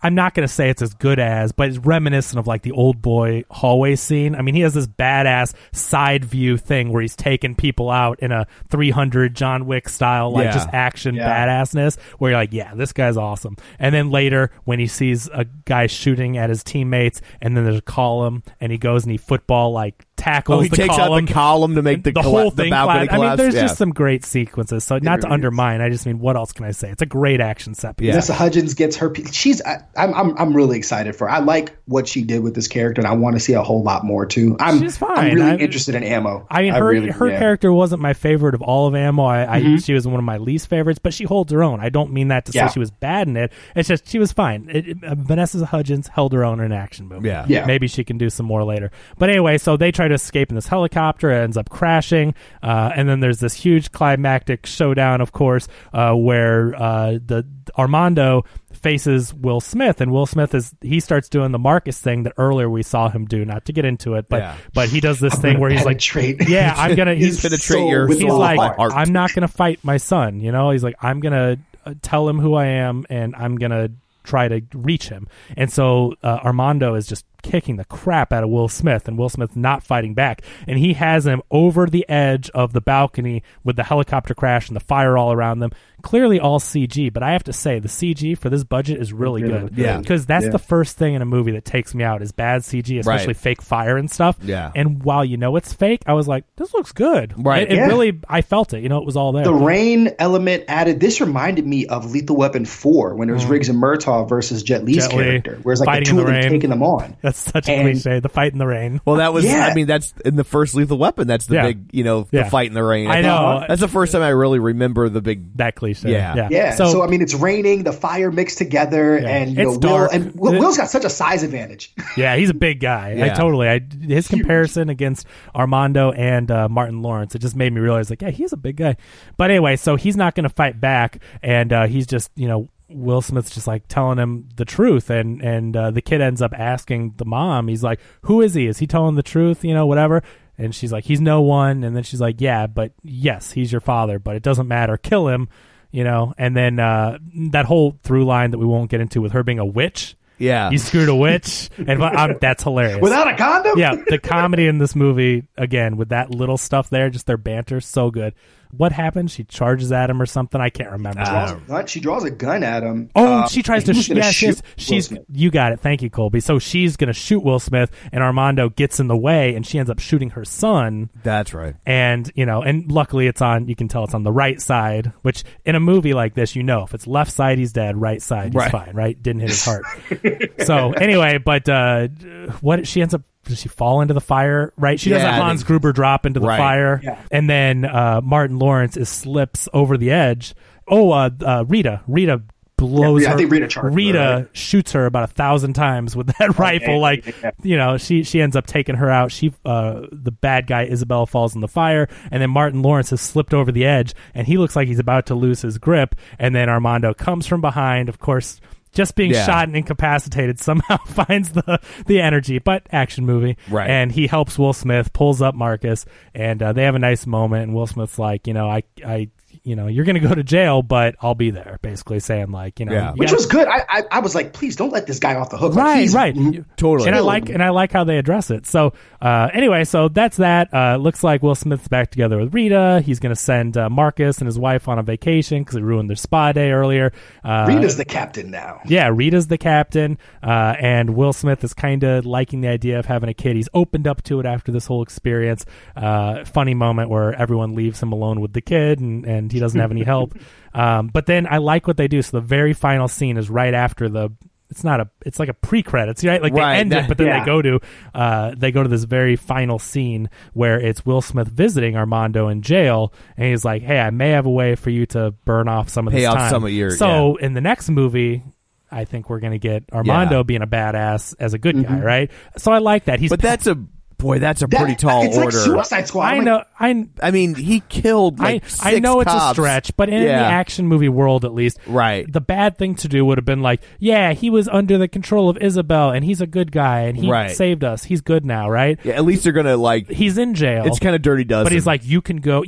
I'm not going to say it's as good as, but it's reminiscent of, like, the Old Boy hallway scene. I mean, he has this badass side view thing where he's taking people out in a 300 John Wick style, like, just action badassness, where you're like, yeah, this guy's awesome. And then later, when he sees a guy shooting at his teammates, and then there's a column, and he goes and he football, like, tackles he takes column, out the column to make the whole thing. The balcony collapse. I mean, there's just some great sequences. So not to undermine, I just mean, what else can I say? It's a great action set piece. Vanessa Hudgens gets her. I'm really excited for her. I like what she did with this character, and I want to see a whole lot more too. She's fine. I'm really interested in Ammo. I mean, her character wasn't my favorite of all of Ammo. She was one of my least favorites, but she holds her own. I don't mean that to say she was bad in it. It's just she was fine. Vanessa Hudgens held her own in an action movie. Yeah. Maybe she can do some more later. But anyway, so they try to escape in this helicopter. It ends up crashing, and then there's this huge climactic showdown, of course, where the Armando faces Will Smith, and Will Smith starts doing the Marcus thing that earlier we saw him do, not to get into it, but he does this thing where he's like, I'm not gonna fight my son, you know, he's like, I'm gonna tell him who I am, and I'm gonna try to reach him. And so Armando is just kicking the crap out of Will Smith, and Will Smith not fighting back, and he has him over the edge of the balcony with the helicopter crash and the fire all around them. Clearly all CG, but I have to say the CG for this budget is really good. Yeah, because that's the first thing in a movie that takes me out is bad CG, especially fake fire and stuff. Yeah, and while you know it's fake, I was like, this looks good. Right, it really, I felt it. You know, it was all there. The rain element added. This reminded me of Lethal Weapon 4 when it was Riggs and Murtaugh versus Jet Li character, where it's like the two of them taking them on. That's such a cliche. The fight in the rain. Well, that was. Yeah. I mean, that's in the first Lethal Weapon. That's the big, you know, the fight in the rain. I know. That's the first time I really remember the big that cliche. So, yeah. So I mean, it's raining, the fire mixed together, and you know, Will's got such a size advantage. Yeah, he's a big guy. Yeah. His comparison against Armando and Martin Lawrence, it just made me realize, like, yeah, he's a big guy. But anyway, so he's not going to fight back, and he's just, you know, Will Smith's just like telling him the truth, and the kid ends up asking the mom, he's like, who is he? Is he telling the truth? You know, whatever. And she's like, he's no one. And then she's like, yeah, but yes, he's your father, but it doesn't matter. Kill him. You know, and then that whole through line that we won't get into with her being a witch. Yeah. You screwed a witch. And that's hilarious. Without a condom? Yeah. The comedy in this movie, again, with that little stuff there, just their banter, so good. What happened? She charges at him or something. I can't remember. She draws a gun at him. Oh, she tries to shoot. She's you got it. Thank you, Colby. So she's going to shoot Will Smith, and Armando gets in the way, and she ends up shooting her son. That's right. And you know, and luckily it's on. You can tell it's on the right side, which in a movie like this, you know, if it's left side, he's dead. Right side, he's fine. Right, didn't hit his heart. So anyway, but what she ends up. Does she fall into the fire? Right, she does a Hans Gruber drop into the fire, and then Martin Lawrence slips over the edge. Rita blows her. I think Rita charged her, right? Shoots her about 1,000 times with that rifle. You know, she ends up taking her out. She, the bad guy, Isabel, falls in the fire, and then Martin Lawrence has slipped over the edge, and he looks like he's about to lose his grip, and then Armando comes from behind, of course, just being shot and incapacitated, somehow finds the energy, but action movie. Right. And he helps Will Smith, pulls up Marcus, and they have a nice moment, and Will Smith's like, you know, I you're going to go to jail, but I'll be there, basically saying, like, you know. Yeah. Which was good. I was like, please don't let this guy off the hook. Right. Totally. And I like how they address it. So anyway, so that's that. Looks like Will Smith's back together with Rita. He's going to send Marcus and his wife on a vacation because it ruined their spa day earlier. Rita's the captain now. Yeah, Rita's the captain. And Will Smith is kind of liking the idea of having a kid. He's opened up to it after this whole experience. Funny moment where everyone leaves him alone with the kid, and he doesn't have any help. But then I like what they do. So the very final scene is right after it's like a pre-credits, right? Like they end it, but then they go to this very final scene where it's Will Smith visiting Armando in jail, and he's like, "Hey, I may have a way for you to burn off some of this time." So in the next movie, I think we're going to get Armando being a badass as a good guy, right? So I like that. That's a pretty tall order. It's like Suicide Squad. I mean, he killed six I know cops. It's a stretch, but in the action movie world, at least, right? The bad thing to do would have been like, yeah, he was under the control of Isabel, and he's a good guy, and he saved us. He's good now, right? Yeah, at least they're gonna he's in jail. It's kind of Dirty Dozen, but he's like, you can go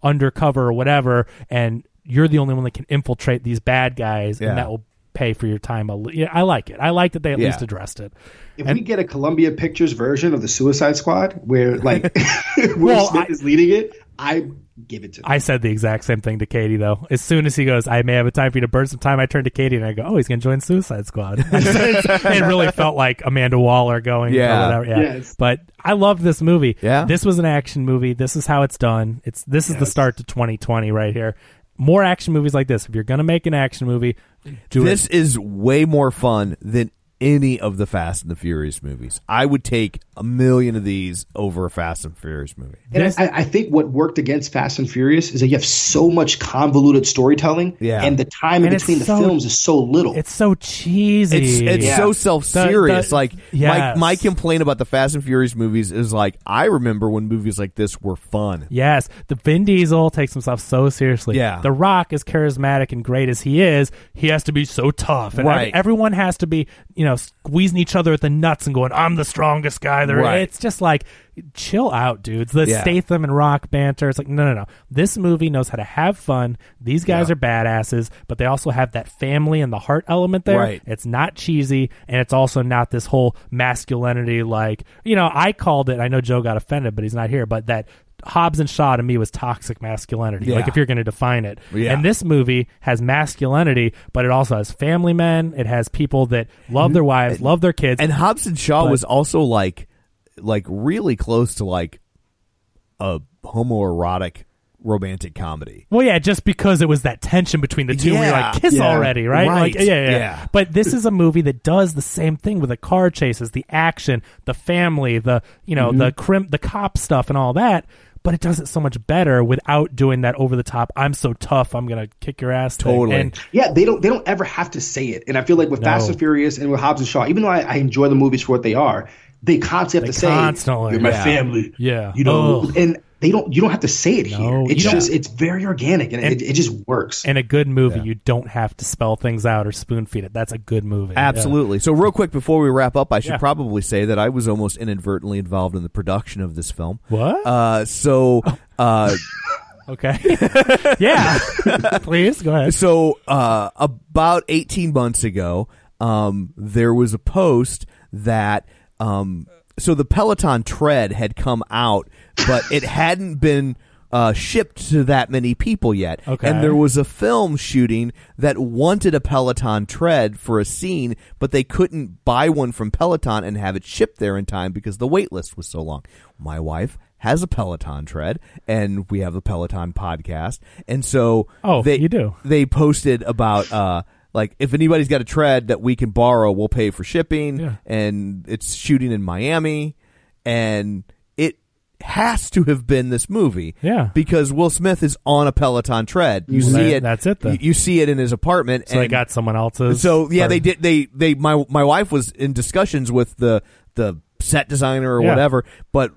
undercover or whatever, and you're the only one that can infiltrate these bad guys, and that will pay for your time. I like it. I like that they at least addressed it. If we get a Columbia Pictures version of the Suicide Squad where Will Smith is leading it, I give it to them. I said the exact same thing to Katie, though. As soon as he goes, "I may have a time for you to burn some time," I turned to Katie and I go, "Oh, he's going to join Suicide Squad." It really felt like Amanda Waller going or whatever. Yeah. Yes. But I loved this movie. Yeah. This was an action movie. This is how it's done. This is the start to 2020 right here. More action movies like this. If you're going to make an action movie, do it. This is way more fun than any of the Fast and the Furious movies. I would take 1,000,000 of these over a Fast and Furious movie. And I think what worked against Fast and Furious is that you have so much convoluted storytelling, and the time between the films is so little. It's so cheesy. It's so self-serious. My complaint about the Fast and Furious movies is I remember when movies like this were fun. Yes, the Vin Diesel takes himself so seriously. Yeah. The Rock, as charismatic and great as he is, he has to be so tough, and everyone has to be squeezing each other at the nuts and going, "I'm the strongest guy there." Right. It's just like, chill out, dudes. The Statham and Rock banter. It's like, no. This movie knows how to have fun. These guys are badasses, but they also have that family and the heart element there. Right. It's not cheesy, and it's also not this whole masculinity. I called it. I know Joe got offended, but he's not here. But that Hobbs and Shaw to me was toxic masculinity, if you're going to define it. Yeah. And this movie has masculinity, but it also has family men. It has people that love their wives, love their kids. And Hobbs and Shaw was also really close to a homoerotic romantic comedy. Well, yeah, just because it was that tension between the two. Yeah. We kiss already, right? Right. But this is a movie that does the same thing with the car chases, the action, the family, the the the cop stuff and all that. But it does it so much better without doing that over the top, "I'm so tough, I'm gonna kick your ass" thing. Totally. And they don't ever have to say it. And I feel like with Fast and Furious and with Hobbs and Shaw, even though I enjoy the movies for what they are, they constantly have to say, "You're my family." Yeah. And you don't have to say it here. It's just it's very organic and it just works. And a good movie, you don't have to spell things out or spoon feed it. That's a good movie. Absolutely. Yeah. So real quick before we wrap up, I should probably say that I was almost inadvertently involved in the production of this film. What? Okay. Yeah. Please go ahead. So about 18 months ago, there was a post that so the Peloton Tread had come out, but it hadn't been shipped to that many people yet. Okay. And there was a film shooting that wanted a Peloton Tread for a scene, but they couldn't buy one from Peloton and have it shipped there in time because the wait list was so long. My wife has a Peloton Tread, and we have a Peloton podcast. And so they posted about... if anybody's got a tread that we can borrow, we'll pay for shipping. Yeah. And it's shooting in Miami, and it has to have been this movie. Yeah. Because Will Smith is on a Peloton tread. You see it. That's it, though. You see it in his apartment. So and they got someone else's. So, yeah, they did. They my wife was in discussions with the set designer or whatever, but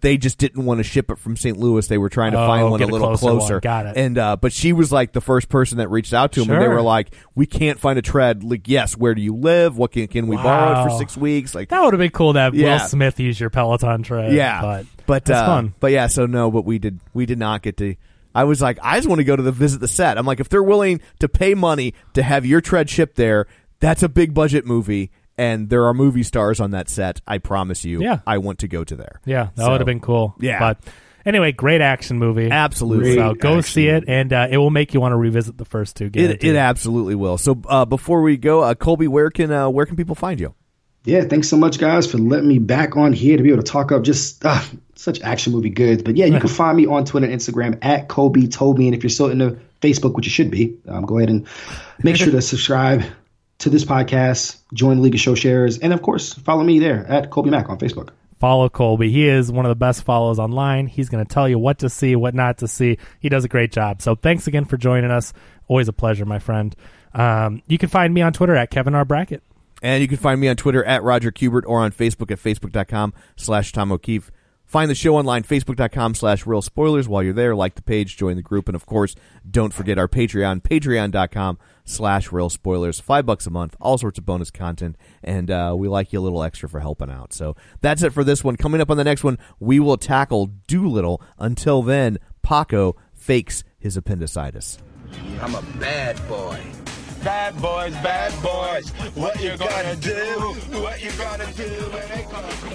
they just didn't want to ship it from St. Louis. They were trying to find one a little closer. Got it. And but she was like the first person that reached out to him, and they were like, "We can't find a tread. Like, yes, where do you live? What can we borrow it for 6 weeks?" Like that would have been cool to have Will Smith use your Peloton tread. Yeah, but that's fun. But yeah, so no, but we did not get to. I was like, I just want to go to visit the set. I'm like, if they're willing to pay money to have your tread shipped there, that's a big budget movie. And there are movie stars on that set. I promise you. Yeah. I want to go to there. Yeah. That would have been cool. Yeah. But anyway, great action movie. Absolutely. So go see it, and it will make you want to revisit the first two games. It absolutely will. So before we go, Colby, where can people find you? Yeah, thanks so much, guys, for letting me back on here to be able to talk up just such action movie goods. But, yeah, you can find me on Twitter and Instagram at Colby Toby. And if you're still into Facebook, which you should be, go ahead and make sure to subscribe to this podcast, join the League of Show Sharers, and of course, follow me there at Colby Mack on Facebook. Follow Colby. He is one of the best follows online. He's going to tell you what to see, what not to see. He does a great job. So thanks again for joining us. Always a pleasure, my friend. You can find me on Twitter at Kevin R. Brackett. And you can find me on Twitter at Roger Kubert or on Facebook at Facebook.com/Tom O'Keefe. Find the show online, Facebook.com/Real Spoilers. While you're there, like the page, join the group, and of course, don't forget our Patreon, Patreon.com/Real Spoilers. $5 a month, all sorts of bonus content, and we like you a little extra for helping out. So that's it for this one. Coming up on the next one, we will tackle Doolittle. Until then, Paco fakes his appendicitis. I'm a bad boy. Bad boys, bad boys. What you gonna do? What you gonna do? What they gonna do?